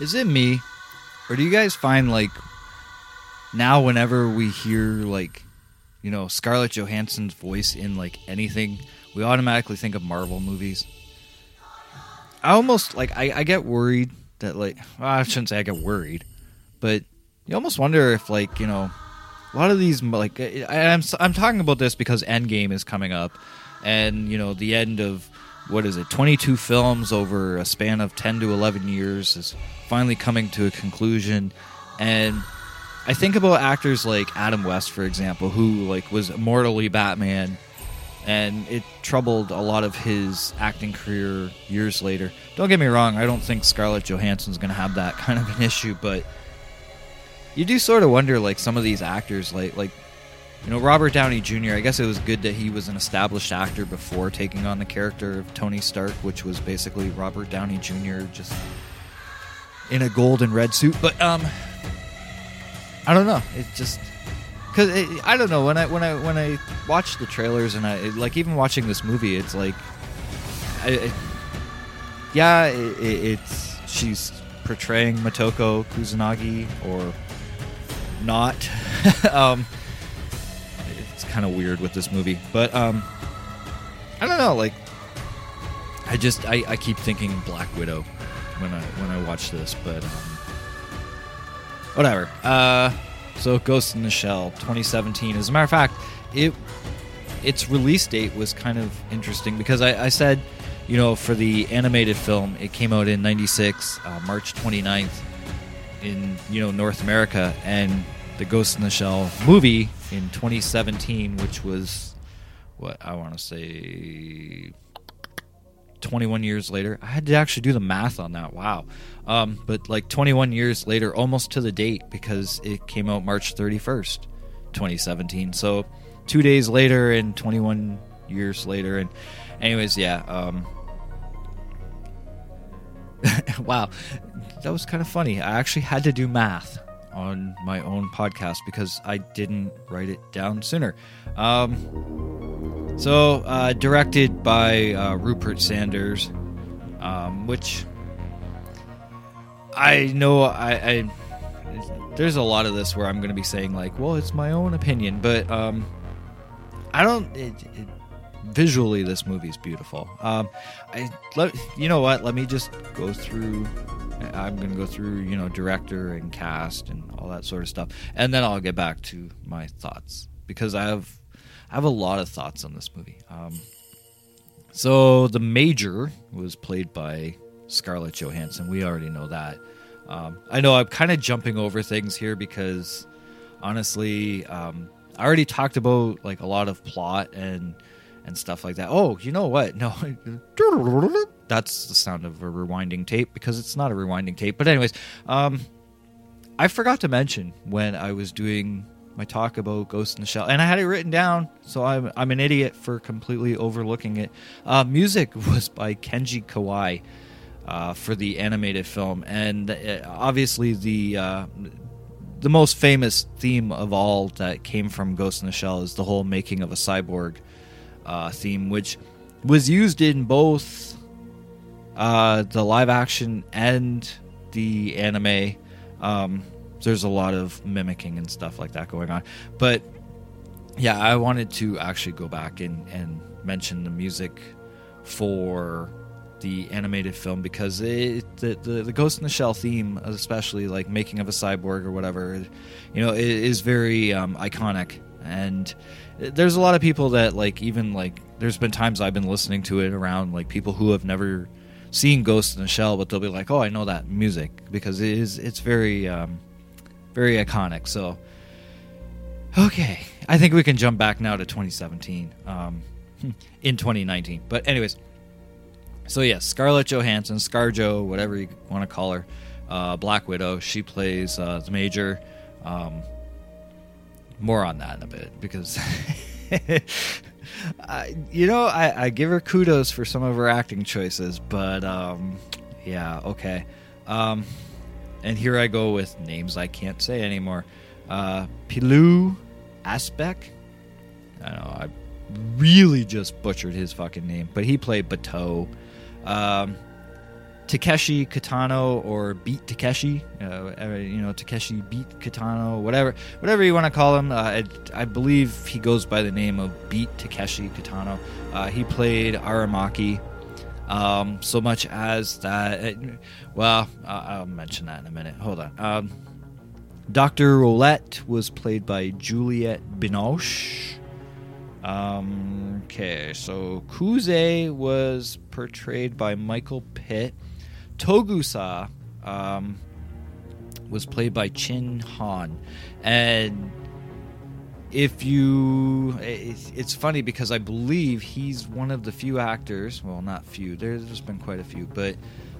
Is it me? Or do you guys find, like, now whenever we hear, like, you know, Scarlett Johansson's voice in, like, anything, we automatically think of Marvel movies. I almost, like, I, I get worried that, like, well, I shouldn't say I got worried, but you almost wonder if, like, you know, a lot of these, like, I, I'm I'm talking about this because Endgame is coming up, and, you know, the end of, what is it, twenty-two films over a span of ten to eleven years is finally coming to a conclusion, and I think about actors like Adam West, for example, who, like, was immortally Batman, and it troubled a lot of his acting career years later. Don't get me wrong, I don't think Scarlett Johansson's going to have that kind of an issue, but you do sort of wonder, like, some of these actors, like, like you know, Robert Downey Junior, I guess it was good that he was an established actor before taking on the character of Tony Stark, which was basically Robert Downey Junior just in a gold and red suit, but, um... I don't know. It just because I don't know when I when I when I watch the trailers and I it, like even watching this movie, it's like, I, it, yeah, it, it's she's portraying Motoko Kusanagi or not. um, it's kind of weird with this movie, but um, I don't know. Like, I just I, I keep thinking Black Widow when I when I watch this, but. Um, Whatever. Uh, so Ghost in the Shell twenty seventeen. As a matter of fact, it its release date was kind of interesting because I, I said, you know, for the animated film, it came out in ninety-six, uh, March twenty-ninth in, you know, North America. And the Ghost in the Shell movie in twenty seventeen, which was, what, I want to say twenty-one years later. I had to actually do the math on that. Wow. Um, but like twenty-one years later, almost to the date, because it came out March thirty-first, twenty seventeen. So two days later and twenty-one years later. And anyways, yeah. Um, wow. That was kind of funny. I actually had to do math on my own podcast because I didn't write it down sooner. Um, so uh, directed by uh, Rupert Sanders, um, which... I know I, I there's a lot of this where I'm going to be saying like, well, it's my own opinion, but um, I don't it, it, visually this movie is beautiful. Um, I let, you know what? Let me just go through. I'm going to go through you know director and cast and all that sort of stuff, and then I'll get back to my thoughts because I have I have a lot of thoughts on this movie. Um, so the Major was played by Scarlett Johansson. We already know that. Um, I know I'm kind of jumping over things here because, honestly, um, I already talked about like a lot of plot and and stuff like that. Oh, you know what? No, that's the sound of a rewinding tape because it's not a rewinding tape. But anyways, um, I forgot to mention when I was doing my talk about Ghost in the Shell, and I had it written down, so I'm I'm an idiot for completely overlooking it. Uh, music was by Kenji Kawai. Uh, for the animated film, and uh, obviously the uh, the most famous theme of all that came from Ghost in the Shell is the whole making of a cyborg uh, theme, which was used in both uh, the live action and the anime. Um, there's a lot of mimicking and stuff like that going on, but yeah, I wanted to actually go back and, and mention the music for the animated film because it the, the the Ghost in the Shell theme, especially like making of a cyborg or whatever, you know, it is very um, iconic, and there's a lot of people that like even like there's been times I've been listening to it around like people who have never seen Ghost in the Shell, but they'll be like, oh, I know that music because it is it's very um, very iconic. So okay, I think we can jump back now to twenty seventeen um, in twenty nineteen, but anyways. So yeah, Scarlett Johansson, ScarJo, whatever you want to call her, uh, Black Widow. She plays uh, the Major. Um, more on that in a bit because, I, you know, I, I give her kudos for some of her acting choices, but um, yeah, okay. Um, and here I go with names I can't say anymore. Uh, Pilu Aspek. I don't know, I really just butchered his fucking name, but he played Bateau. Um, Takeshi Kitano or Beat Takeshi, uh, you know, Takeshi Beat Kitano, whatever, whatever you want to call him. Uh, I, I believe he goes by the name of Beat Takeshi Kitano. Uh, he played Aramaki. Um, so much as that, it, well, I'll mention that in a minute. Hold on. Um, Doctor Rolette was played by Juliette Binoche. Um, okay, so Kuze was portrayed by Michael Pitt. Togusa um, was played by Chin Han. And if you... It's funny because I believe he's one of the few actors... Well, not few. There's been quite a few. But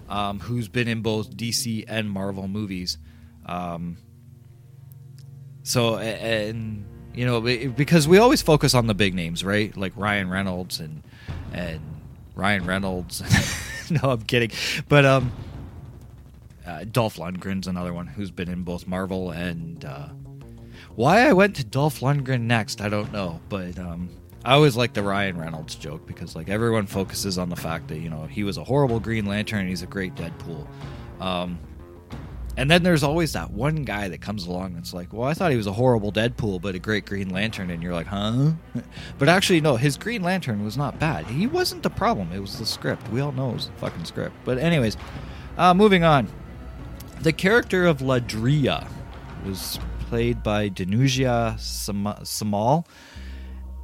um, who's been in both D C and Marvel movies. Um, so, and... You know, because we always focus on the big names, right? Like Ryan Reynolds and and Ryan Reynolds. No, I'm kidding. But um, uh, Dolph Lundgren's another one who's been in both Marvel and... Uh, why I went to Dolph Lundgren next, I don't know. But um, I always like the Ryan Reynolds joke because, like, everyone focuses on the fact that, you know, he was a horrible Green Lantern and he's a great Deadpool. Um And then there's always that one guy that comes along and it's like, well, I thought he was a horrible Deadpool, but a great Green Lantern. And you're like, huh? But actually, no, his Green Lantern was not bad. He wasn't the problem. It was the script. We all know it was the fucking script. But anyways, uh, moving on. The character of Ladria was played by Danusia Samal.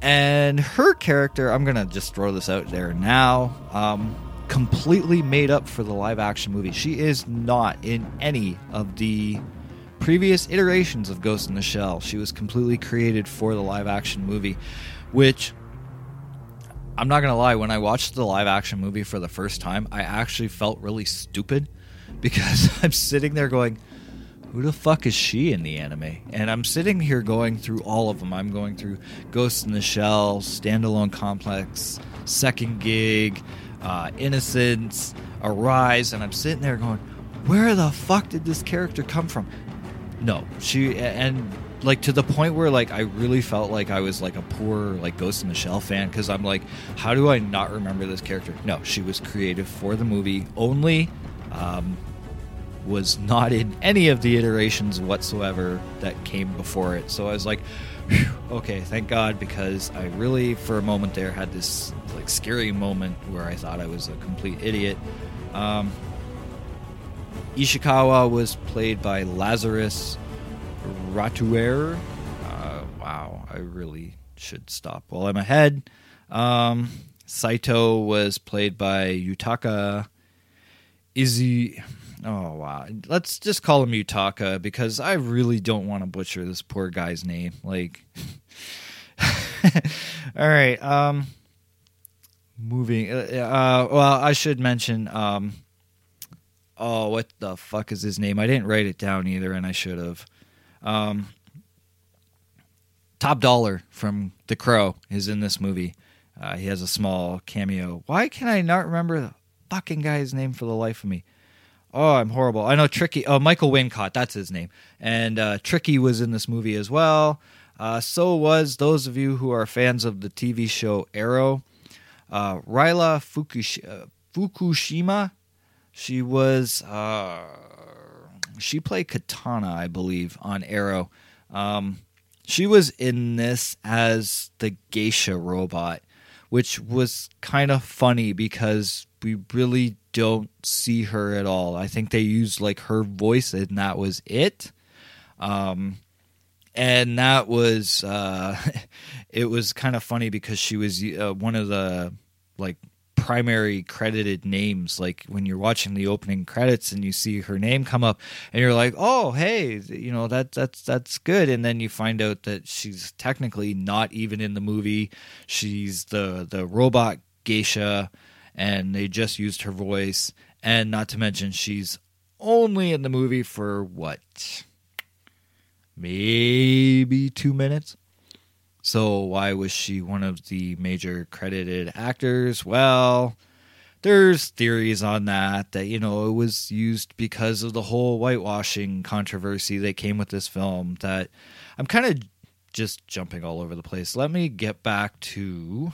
And her character, I'm going to just throw this out there now, um... completely made up for the live action movie. She is not in any of the previous iterations of Ghost in the Shell. She was completely created for the live action movie, which I'm not going to lie, when I watched the live action movie for the first time, I actually felt really stupid because I'm sitting there going, who the fuck is she in the anime? And I'm sitting here going through all of them. I'm going through Ghost in the Shell, Standalone Complex, Second Gig, Uh, Innocence, Arise, and I'm sitting there going, where the fuck did this character come from? No, she, and like to the point where like I really felt like I was like a poor like Ghost in the Shell fan because I'm like, how do I not remember this character? No, she was created for the movie only, um, was not in any of the iterations whatsoever that came before it. So I was like, whew, okay, thank God, because I really, for a moment there, had this like scary moment where I thought I was a complete idiot. Um, Ishikawa was played by Lazarus Ratuer. Uh, wow, I really should stop while I'm ahead. Um, Saito was played by Yutaka Izzy. Oh, wow. Let's just call him Yutaka because I really don't want to butcher this poor guy's name. Like, all right. Um, moving. Uh, well, I should mention, um, oh, what the fuck is his name? I didn't write it down either, and I should have. Um, Top Dollar from The Crow is in this movie. Uh, he has a small cameo. Why can I not remember the fucking guy's name for the life of me? Oh, I'm horrible. I know Tricky. Oh, Michael Wincott. That's his name. And uh, Tricky was in this movie as well. Uh, so was those of you who are fans of the T V show Arrow. Uh, Rila Fukush- Fukushima. She was... Uh, she played Katana, I believe, on Arrow. Um, she was in this as the geisha robot, which was kind of funny because we really... don't see her at all. I think they used like her voice and that was it. Um, and that was, uh, it was kind of funny because she was uh, one of the like primary credited names. Like when you're watching the opening credits and you see her name come up and you're like, oh, hey, you know, that that's, that's good. And then you find out that she's technically not even in the movie. She's the, the robot geisha, and they just used her voice, and not to mention she's only in the movie for, what, maybe two minutes? So why was she one of the major credited actors? Well, there's theories on that, that, you know, it was used because of the whole whitewashing controversy that came with this film, that I'm kind of just jumping all over the place. Let me get back to...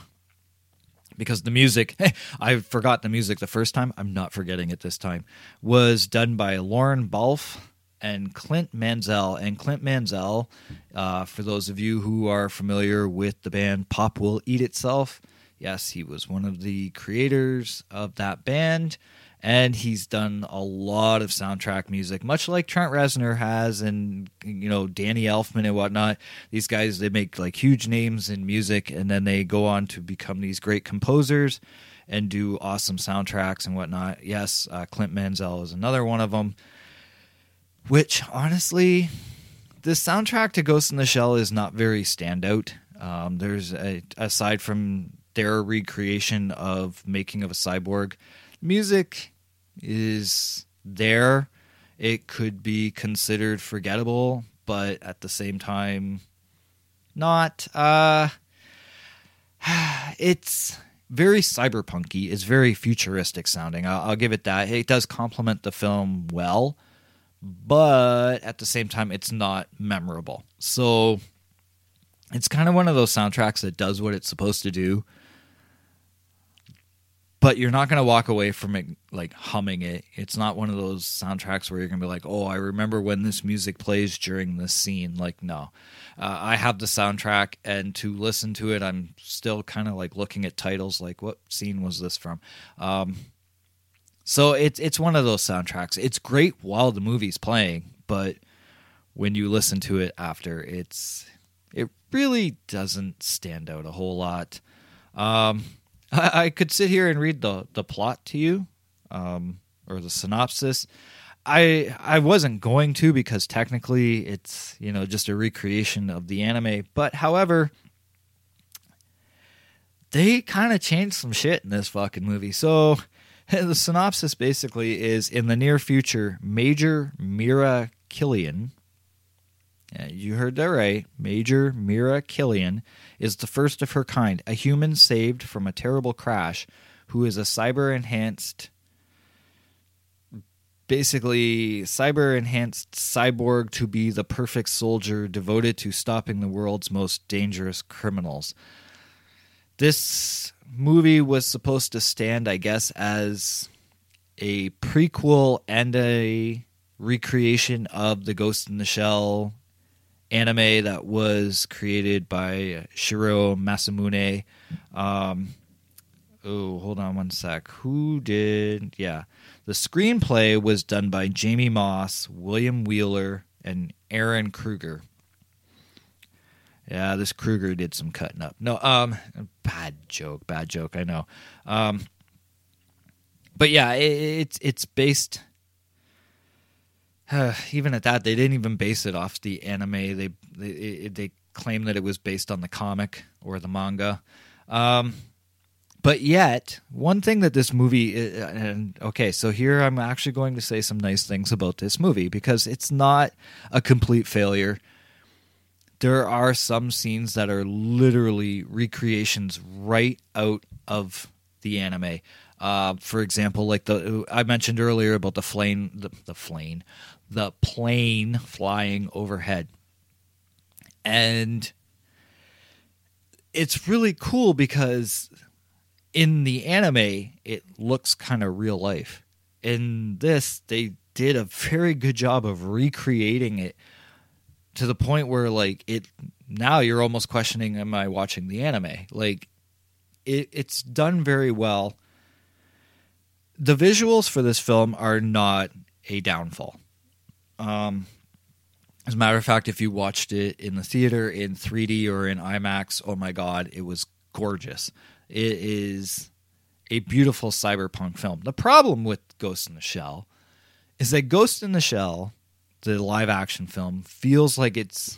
Because the music, I forgot the music the first time, I'm not forgetting it this time, was done by Lauren Balfe and Clint Mansell. And Clint Mansell, uh, for those of you who are familiar with the band Pop Will Eat Itself, Yes, he was one of the creators of that band, and he's done a lot of soundtrack music, much like Trent Reznor has, and, you know, Danny Elfman and whatnot. These guys, they make like huge names in music, and then they go on to become these great composers and do awesome soundtracks and whatnot. Yes, uh, Clint Mansell is another one of them, which, honestly, the soundtrack to Ghost in the Shell is not very standout. Um, there's a, aside from their recreation of Making of a Cyborg, music is there. It could be considered forgettable, but at the same time, not. Uh, it's very cyberpunky. It's very futuristic sounding. I'll, I'll give it that. It does complement the film well, but at the same time, it's not memorable. So it's kind of one of those soundtracks that does what it's supposed to do, but you're not going to walk away from it like humming it. It's not one of those soundtracks where you're going to be like, oh, I remember when this music plays during this scene. Like, no. Uh, I have the soundtrack, and to listen to it, I'm still kind of like looking at titles like, what scene was this from? Um, so it's, it's one of those soundtracks. It's great while the movie's playing, but when you listen to it after, it's it really doesn't stand out a whole lot. Um I could sit here and read the, the plot to you, um, or the synopsis. I I wasn't going to, because technically it's, you know, just a recreation of the anime. But however, they kind of changed some shit in this fucking movie. So the synopsis basically is, in the near future, Major Mira Killian, you heard that right, Major Mira Killian is the first of her kind, a human saved from a terrible crash, who is a cyber-enhanced, basically cyber-enhanced cyborg to be the perfect soldier devoted to stopping the world's most dangerous criminals. This movie was supposed to stand, I guess, as a prequel and a recreation of the Ghost in the Shell anime that was created by Shiro Masamune. Um, oh, hold on one sec. Who did... Yeah. The screenplay was done by Jamie Moss, William Wheeler, and Aaron Kruger. Yeah, this Kruger did some cutting up. No, um, bad joke, bad joke, I know. Um, but yeah, it, it's it's based... Uh, even at that, they didn't even base it off the anime. They they they claim that it was based on the comic or the manga. Um, but yet, one thing that this movie is, and okay, so here I'm actually going to say some nice things about this movie, because it's not a complete failure. There are some scenes that are literally recreations right out of the anime. Uh, for example, like the I mentioned earlier about the flame, the, the flame, the plane flying overhead, and it's really cool because in the anime it looks kind of real life. In this, they did a very good job of recreating it to the point where, like, it now you're almost questioning, am I watching the anime? Like, it, it's done very well. The visuals for this film are not a downfall. Um, as a matter of fact, if you watched it in the theater in three D or in IMAX, oh my God, it was gorgeous. It is a beautiful cyberpunk film. The problem with Ghost in the Shell is that Ghost in the Shell, the live-action film, feels like it's...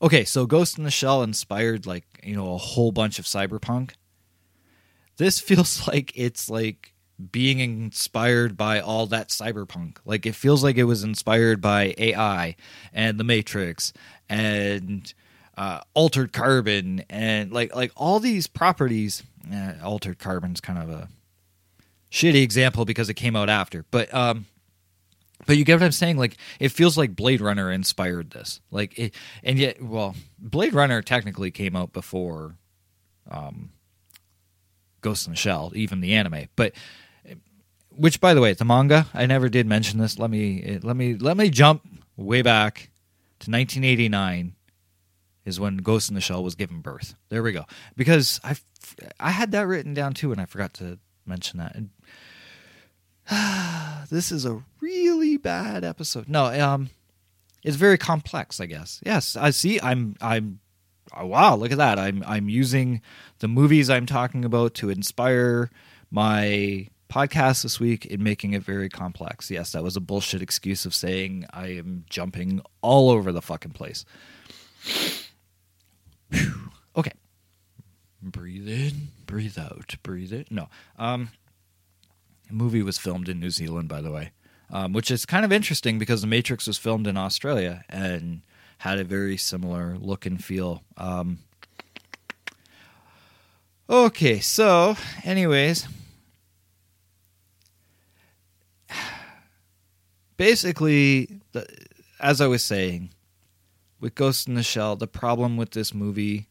Okay, so Ghost in the Shell inspired, like, you know, a whole bunch of cyberpunk. This feels like it's, like, being inspired by all that cyberpunk. Like, it feels like it was inspired by A I and The Matrix and uh, Altered Carbon and like like all these properties. Eh, Altered Carbon's kind of a shitty example because it came out after, but um, but you get what I'm saying. Like, it feels like Blade Runner inspired this. Like, it, and yet, well, Blade Runner technically came out before um. Ghost in the Shell, even the anime, but which, by the way, the manga, I never did mention this. Let me let me let me jump way back to nineteen eighty-nine is when Ghost in the Shell was given birth. There we go. Because I, I had that written down too, and I forgot to mention that. And, ah, this is a really bad episode. No, um, it's very complex, I guess. Yes, I see. I'm, I'm. Oh, wow, look at that. I'm, I'm using the movies I'm talking about to inspire my podcast this week in making it very complex. Yes, that was a bullshit excuse of saying I am jumping all over the fucking place. Whew. Okay. Breathe in, breathe out, breathe in. No. Um, the movie was filmed in New Zealand, by the way, um, which is kind of interesting because The Matrix was filmed in Australia and had a very similar look and feel. Um, okay, so anyways, basically, the, as I was saying, with Ghost in the Shell, the problem with this movie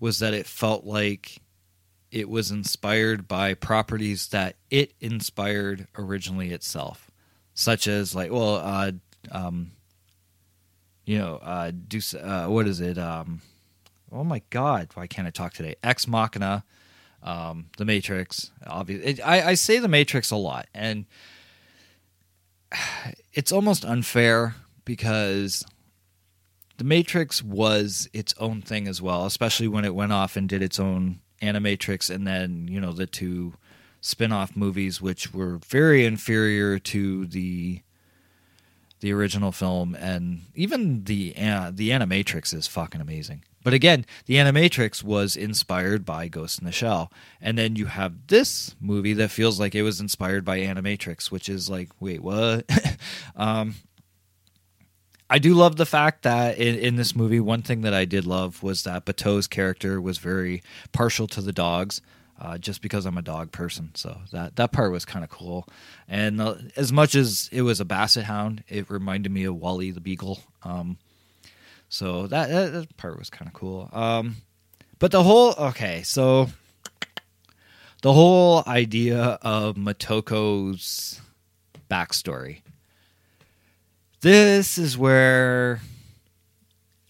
was that it felt like it was inspired by properties that it inspired originally itself, such as like, well, uh, um, you know, uh, do uh, what is it? Um, oh my God, why can't I talk today? Ex Machina, um, The Matrix. Obviously, I, I say The Matrix a lot, and it's almost unfair because The Matrix was its own thing as well, especially when it went off and did its own Animatrix, and then, you know, the two spin-off movies, which were very inferior to the the original film, and even the uh, the Animatrix is fucking amazing. But again, the Animatrix was inspired by Ghost in the Shell, and then you have this movie that feels like it was inspired by Animatrix, which is like, wait, what? um, I do love the fact that in, in this movie, one thing that I did love was that Bateau's character was very partial to the dogs, uh, just because I'm a dog person. So that, that part was kind of cool. And uh, as much as it was a basset hound, it reminded me of Wally the Beagle. Um, so that, that, that part was kind of cool. Um, but the whole, okay, so the whole idea of Motoko's backstory. This is where,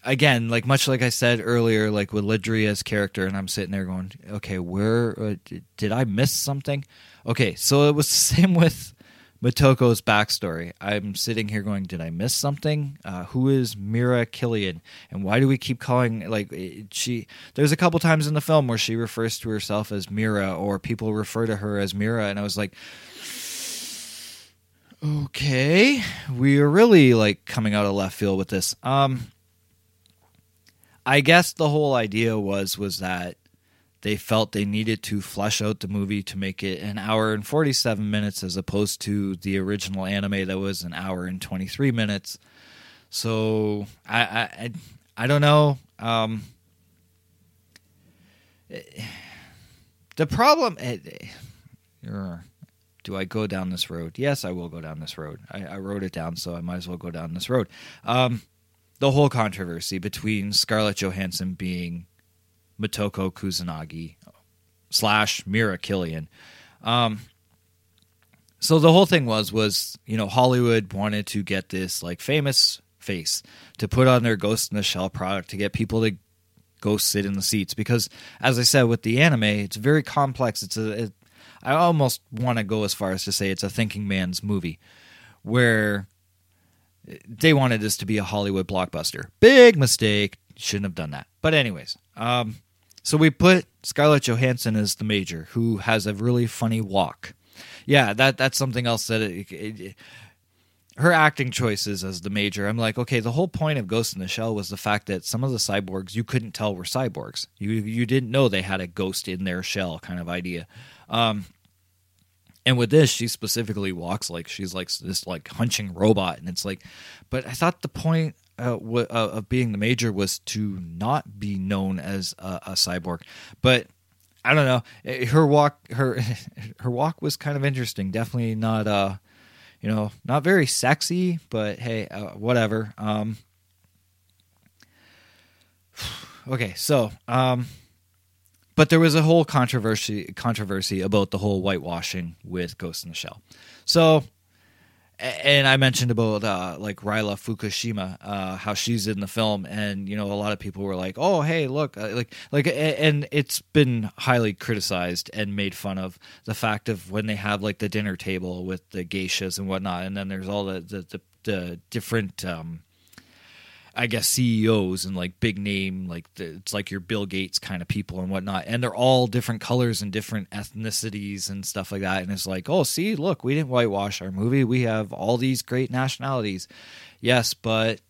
again, like much like I said earlier, like with Ladria's character, and I'm sitting there going, okay, where uh, did I miss something? Okay, so it was the same with Motoko's backstory. I'm sitting here going, did I miss something? Uh, who is Mira Killian? And why do we keep calling, like, she, there's a couple times in the film where she refers to herself as Mira, or people refer to her as Mira, and I was like, okay, we are really like coming out of left field with this. Um, I guess the whole idea was was that they felt they needed to flesh out the movie to make it an hour and forty-seven minutes as opposed to the original anime that was an hour and twenty-three minutes. So I I, I, I don't know. Um, the problem. Uh, Do I go down this road? Yes, I will go down this road. I, I wrote it down, so I might as well go down this road. Um, the whole controversy between Scarlett Johansson being Motoko Kusanagi slash Mira Killian. Um, so the whole thing was, was, you know, Hollywood wanted to get this like famous face to put on their Ghost in the Shell product to get people to go sit in the seats. Because as I said, with the anime, it's very complex. It's a, it, I almost want to go as far as to say it's a thinking man's movie where they wanted this to be a Hollywood blockbuster. Big mistake. Shouldn't have done that. But anyways, um, so we put Scarlett Johansson as the major, who has a really funny walk. Yeah, that that's something else that it, it, it, her acting choices as the major. I'm like, okay, the whole point of Ghost in the Shell was the fact that some of the cyborgs you couldn't tell were cyborgs. You you didn't know they had a ghost in their shell kind of idea. Um, and with this, she specifically walks like she's like this like hunching robot, and it's like, but I thought the point uh, w- uh, of being the major was to not be known as a, a cyborg. But I don't know, it, her walk, her her walk was kind of interesting. Definitely not, uh, you know, not very sexy, but hey, uh, whatever. Um, okay, so. Um, But there was a whole controversy controversy about the whole whitewashing with Ghost in the Shell. So And I mentioned about uh, like Rila Fukushima, uh, how she's in the film, and you know a lot of people were like, "Oh, hey, look!" Like, like, and it's been highly criticized and made fun of the fact of when they have like the dinner table with the geishas and whatnot, and then there's all the the, the, the different, um, I guess, C E Os and like big name, like the, it's like your Bill Gates kind of people and whatnot, and they're all different colors and different ethnicities and stuff like that. And it's like, oh, see, look, we didn't whitewash our movie. We have all these great nationalities. Yes, but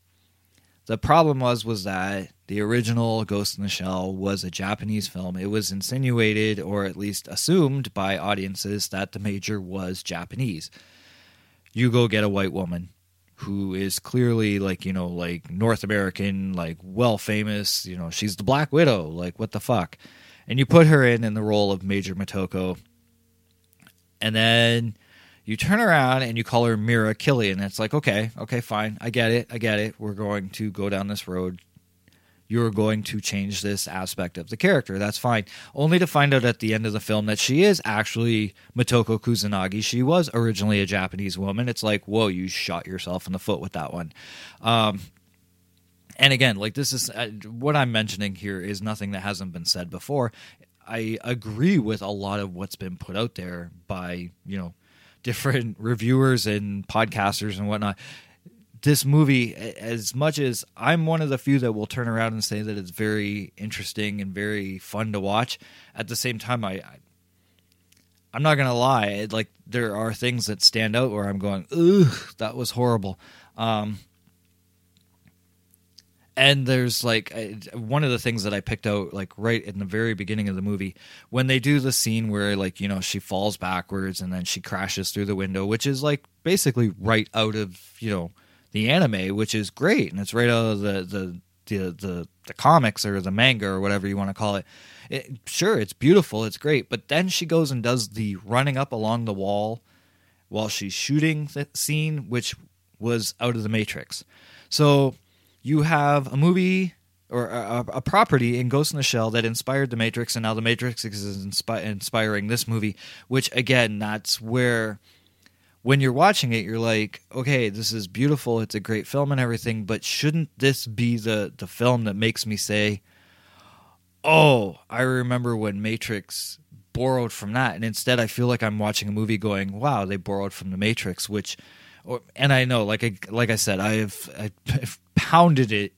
the problem was was that the original Ghost in the Shell was a Japanese film. It was insinuated, or at least assumed by audiences, that the major was Japanese. You go get a white woman who is clearly, like, you know, like, North American, like, well-famous, you know, she's the Black Widow, like, what the fuck? And you put her in in the role of Major Motoko, and then you turn around and you call her Mira Killian. It's like, okay, okay, fine, I get it, I get it, we're going to go down this road. You're going to change this aspect of the character. That's fine. Only to find out at the end of the film that she is actually Motoko Kusanagi. She was originally a Japanese woman. It's like, whoa, you shot yourself in the foot with that one. Um, and again, like this is uh, what I'm mentioning here is nothing that hasn't been said before. I agree with a lot of what's been put out there by, you know, different reviewers and podcasters and whatnot. This movie, as much as I'm one of the few that will turn around and say that it's very interesting and very fun to watch, at the same time, I, I I'm not gonna lie. Like, there are things that stand out where I'm going, ugh, that was horrible. Um, and there's like one of the things that I picked out, like right in the very beginning of the movie, when they do the scene where, like, you know, she falls backwards and then she crashes through the window, which is like basically right out of, you know, the anime, which is great, and it's right out of the the the the, the comics or the manga or whatever you want to call it. It sure, it's beautiful, it's great, but then she goes and does the running up along the wall while she's shooting scene, which was out of The Matrix. So you have a movie or a, a property in Ghost in the Shell that inspired The Matrix, and now The Matrix is inspi- inspiring this movie, which, again, that's where, when you're watching it, you're like, okay, this is beautiful, it's a great film and everything, but shouldn't this be the, the film that makes me say, oh, I remember when Matrix borrowed from that? And instead I feel like I'm watching a movie going, wow, they borrowed from The Matrix, which, or, and I know, like I, like I said, I have I've pounded it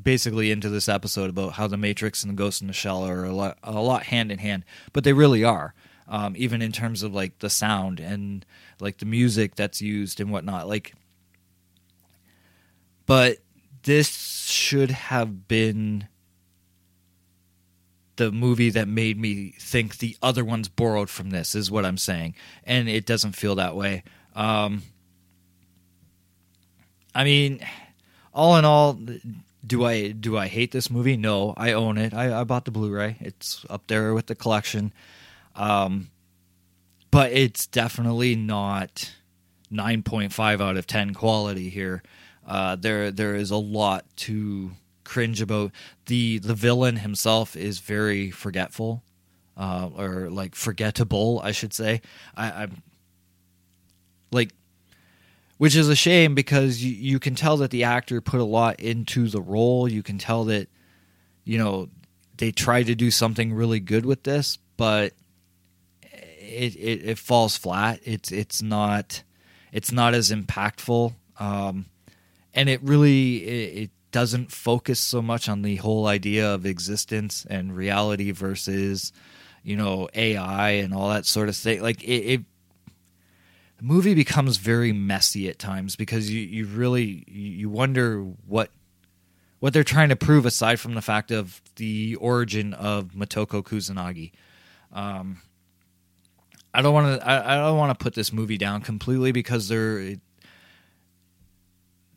basically into this episode about how The Matrix and the Ghost in the Shell are a lot, a lot hand in hand, but they really are. Um, even in terms of like the sound and like the music that's used and whatnot, like, but this should have been the movie that made me think the other one's borrowed from this, is what I'm saying, and it doesn't feel that way. Um, I mean, all in all, do I do I hate this movie? No, I own it. I, I bought the Blu-ray. It's up there with the collection. Um, but it's definitely not nine point five out of ten quality here. Uh, there, there is a lot to cringe about. The, the villain himself is very forgetful, uh, or like forgettable, I should say. I, I'm like, which is a shame because you, you can tell that the actor put a lot into the role. You can tell that, you know, they tried to do something really good with this, but It, it it falls flat. It's it's not it's not as impactful, um, and it really it, it doesn't focus so much on the whole idea of existence and reality versus, you know, A I and all that sort of thing. Like it, it the movie becomes very messy at times because you you really you wonder what what they're trying to prove aside from the fact of the origin of Motoko Kusanagi. Um, I don't want to. I don't want to put this movie down completely because there,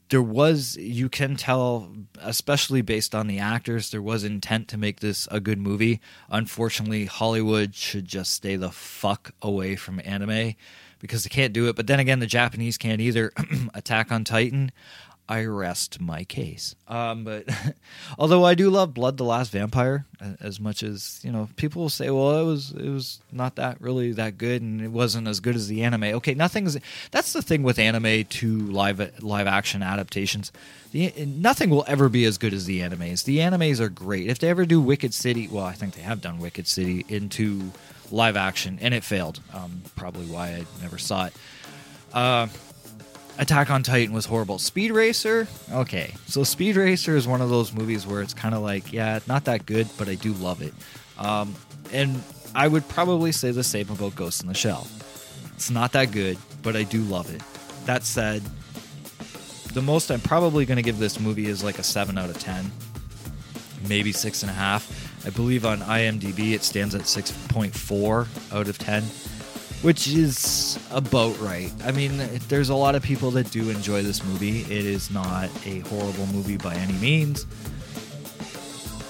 there was. You can tell, especially based on the actors, there was intent to make this a good movie. Unfortunately, Hollywood should just stay the fuck away from anime because they can't do it. But then again, the Japanese can't either. Attack on Titan. I rest my case. Um, but although I do love Blood, the Last Vampire, as much as, you know, people will say, well, it was it was not that really that good, and it wasn't as good as the anime. Okay, nothing's. That's the thing with anime to live live action adaptations. The, nothing will ever be as good as the animes. The animes are great. If they ever do Wicked City, well, I think they have done Wicked City into live action, and it failed. Um, probably why I never saw it. Uh, Attack on Titan was horrible. Speed Racer, okay. So Speed Racer is one of those movies where it's kind of like, yeah, not that good, but I do love it. Um, and I would probably say the same about Ghost in the Shell. It's not that good, but I do love it. That said, the most I'm probably going to give this movie is like a seven out of ten, maybe six point five. I believe on I M D B it stands at six point four out of ten. Which is about right. I mean, there's a lot of people that do enjoy this movie. It is not a horrible movie by any means.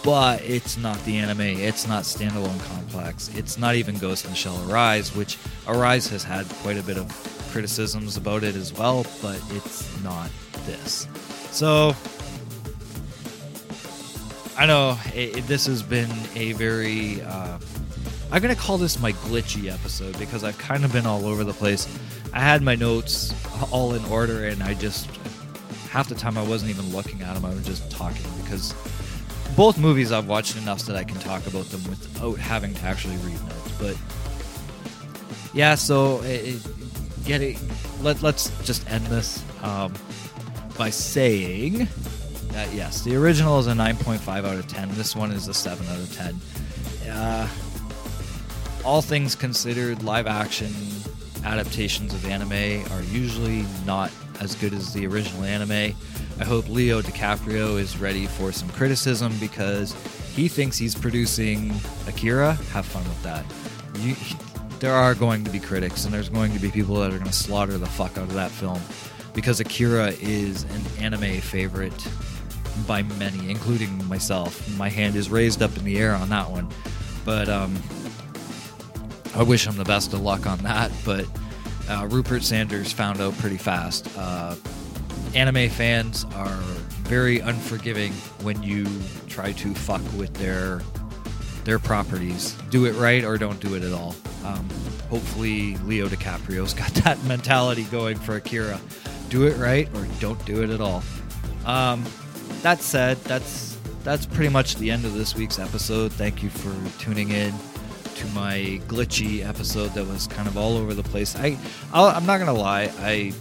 But it's not the anime. It's not Standalone Complex. It's not even Ghost in the Shell Arise, which Arise has had quite a bit of criticisms about it as well. But it's not this. So, I know it, it, this has been a very... Uh, I'm going to call this my glitchy episode because I've kind of been all over the place. I had my notes all in order, and I just, half the time I wasn't even looking at them. I was just talking because both movies I've watched enough so that I can talk about them without having to actually read notes. But yeah, so it, it, get it, let, let's just end this um, by saying that yes, the original is a nine point five out of ten. This one is a seven out of ten. Uh, All things considered, live action adaptations of anime are usually not as good as the original anime. I hope Leo DiCaprio is ready for some criticism because he thinks he's producing Akira. Have fun with that. You, there are going to be critics, and there's going to be people that are going to slaughter the fuck out of that film because Akira is an anime favorite by many, including myself. My hand is raised up in the air on that one. But, um... I wish him the best of luck on that, but uh, Rupert Sanders found out pretty fast. Uh, anime fans are very unforgiving when you try to fuck with their their properties. Do it right or don't do it at all. Um, hopefully Leo DiCaprio's got that mentality going for Akira. Do it right or don't do it at all. Um, that said, that's that's pretty much the end of this week's episode. Thank you for tuning in to my glitchy episode that was kind of all over the place. I, I'll, I'm not gonna lie, I,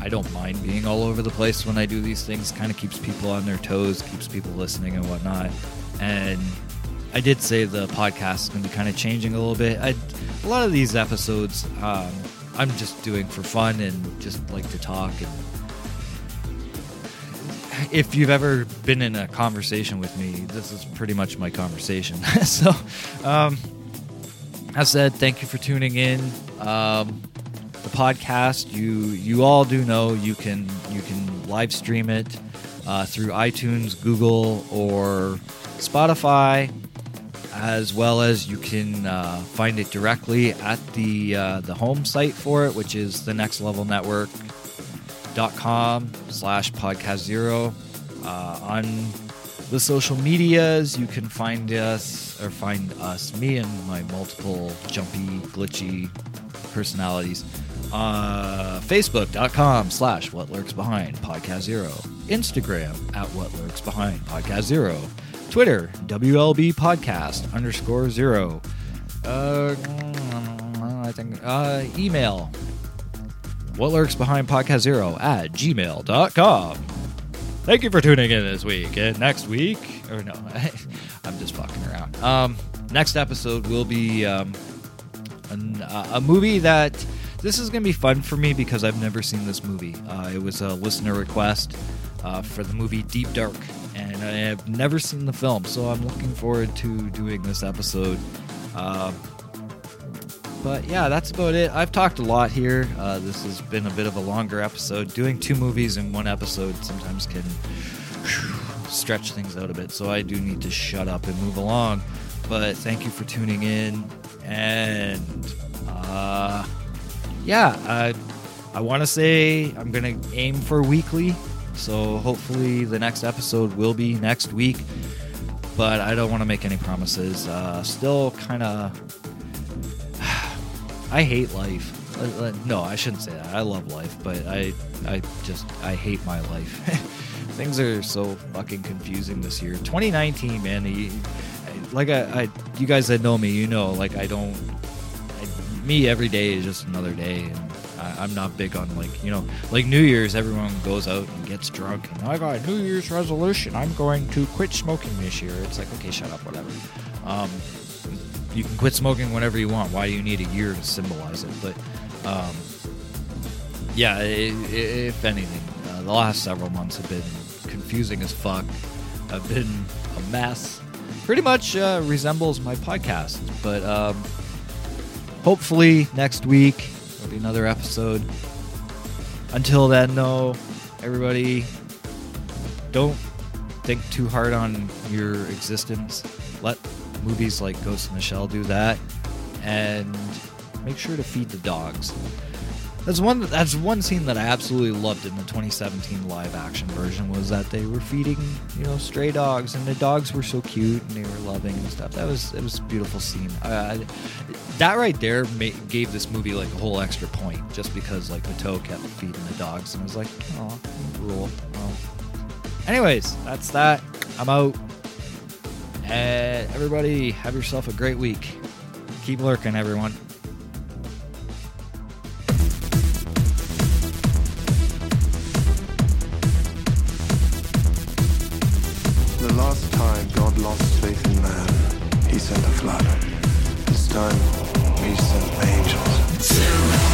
I don't mind being all over the place when I do these things. Kind of keeps people on their toes, keeps people listening and whatnot. And I did say the podcast is gonna be kind of changing a little bit. I, a lot of these episodes, um, I'm just doing for fun and just like to talk. And if you've ever been in a conversation with me, this is pretty much my conversation. so, um. That said, thank you for tuning in. Um, the podcast, you you all do know you can you can live stream it uh, through iTunes, Google, or Spotify, as well as you can uh, find it directly at the uh, the home site for it, which is the next level network dot com slash podcast zero. Uh, on the social medias, you can find us, or find us, me and my multiple jumpy, glitchy personalities, uh, facebook.com slash What Lurks Behind Podcast Zero, Instagram at What Lurks Behind Podcast Zero, Twitter, W L B Podcast underscore zero, uh, I think, uh, email, What Lurks Behind Podcast Zero at gmail dot com. Thank you for tuning in this week. And next week, or no, I, I'm just fucking around. Um, next episode will be um, an, uh, a movie that this is going to be fun for me because I've never seen this movie. Uh, it was a listener request uh, for the movie Deep Dark, and I have never seen the film, so I'm looking forward to doing this episode. Uh, but yeah, that's about it. I've talked a lot here. Uh, this has been a bit of a longer episode. Doing two movies in one episode sometimes can whew, stretch things out a bit, so I do need to shut up and move along. But thank you for tuning in. And uh, yeah, I, I want to say I'm going to aim for weekly. So hopefully the next episode will be next week, but I don't want to make any promises. Uh, still kind of... I hate life. No, I shouldn't say that. I love life, but I, I just... I hate my life. Things are so fucking confusing this year. twenty nineteen, man. He, like I, I, you guys that know me, you know, like I don't, I, me every day is just another day. And I, I'm not big on like, you know, like New Year's, everyone goes out and gets drunk. And I got a New Year's resolution. I'm going to quit smoking this year. It's like, okay, shut up, whatever. Um, you can quit smoking whenever you want. Why do you need a year to symbolize it? But um, yeah, it, it, if anything, uh, the last several months have been confusing as fuck. I've been a mess. Pretty much uh, resembles my podcast, but um, hopefully next week there'll be another episode. Until then, though, everybody, don't think too hard on your existence. Let movies like Ghost in the Shell do that, and make sure to feed the dogs. That's one. That's one scene that I absolutely loved in the twenty seventeen live-action version was that they were feeding, you know, stray dogs, and the dogs were so cute and they were loving and stuff. That was it was a beautiful scene. Uh, that right there ma- gave this movie like a whole extra point just because like Matteau kept feeding the dogs and I was like, oh, rule. Oh. Anyways, that's that. I'm out. And everybody, have yourself a great week. Keep lurking, everyone. Last time God lost faith in man, he sent a flood. This time, he sent angels.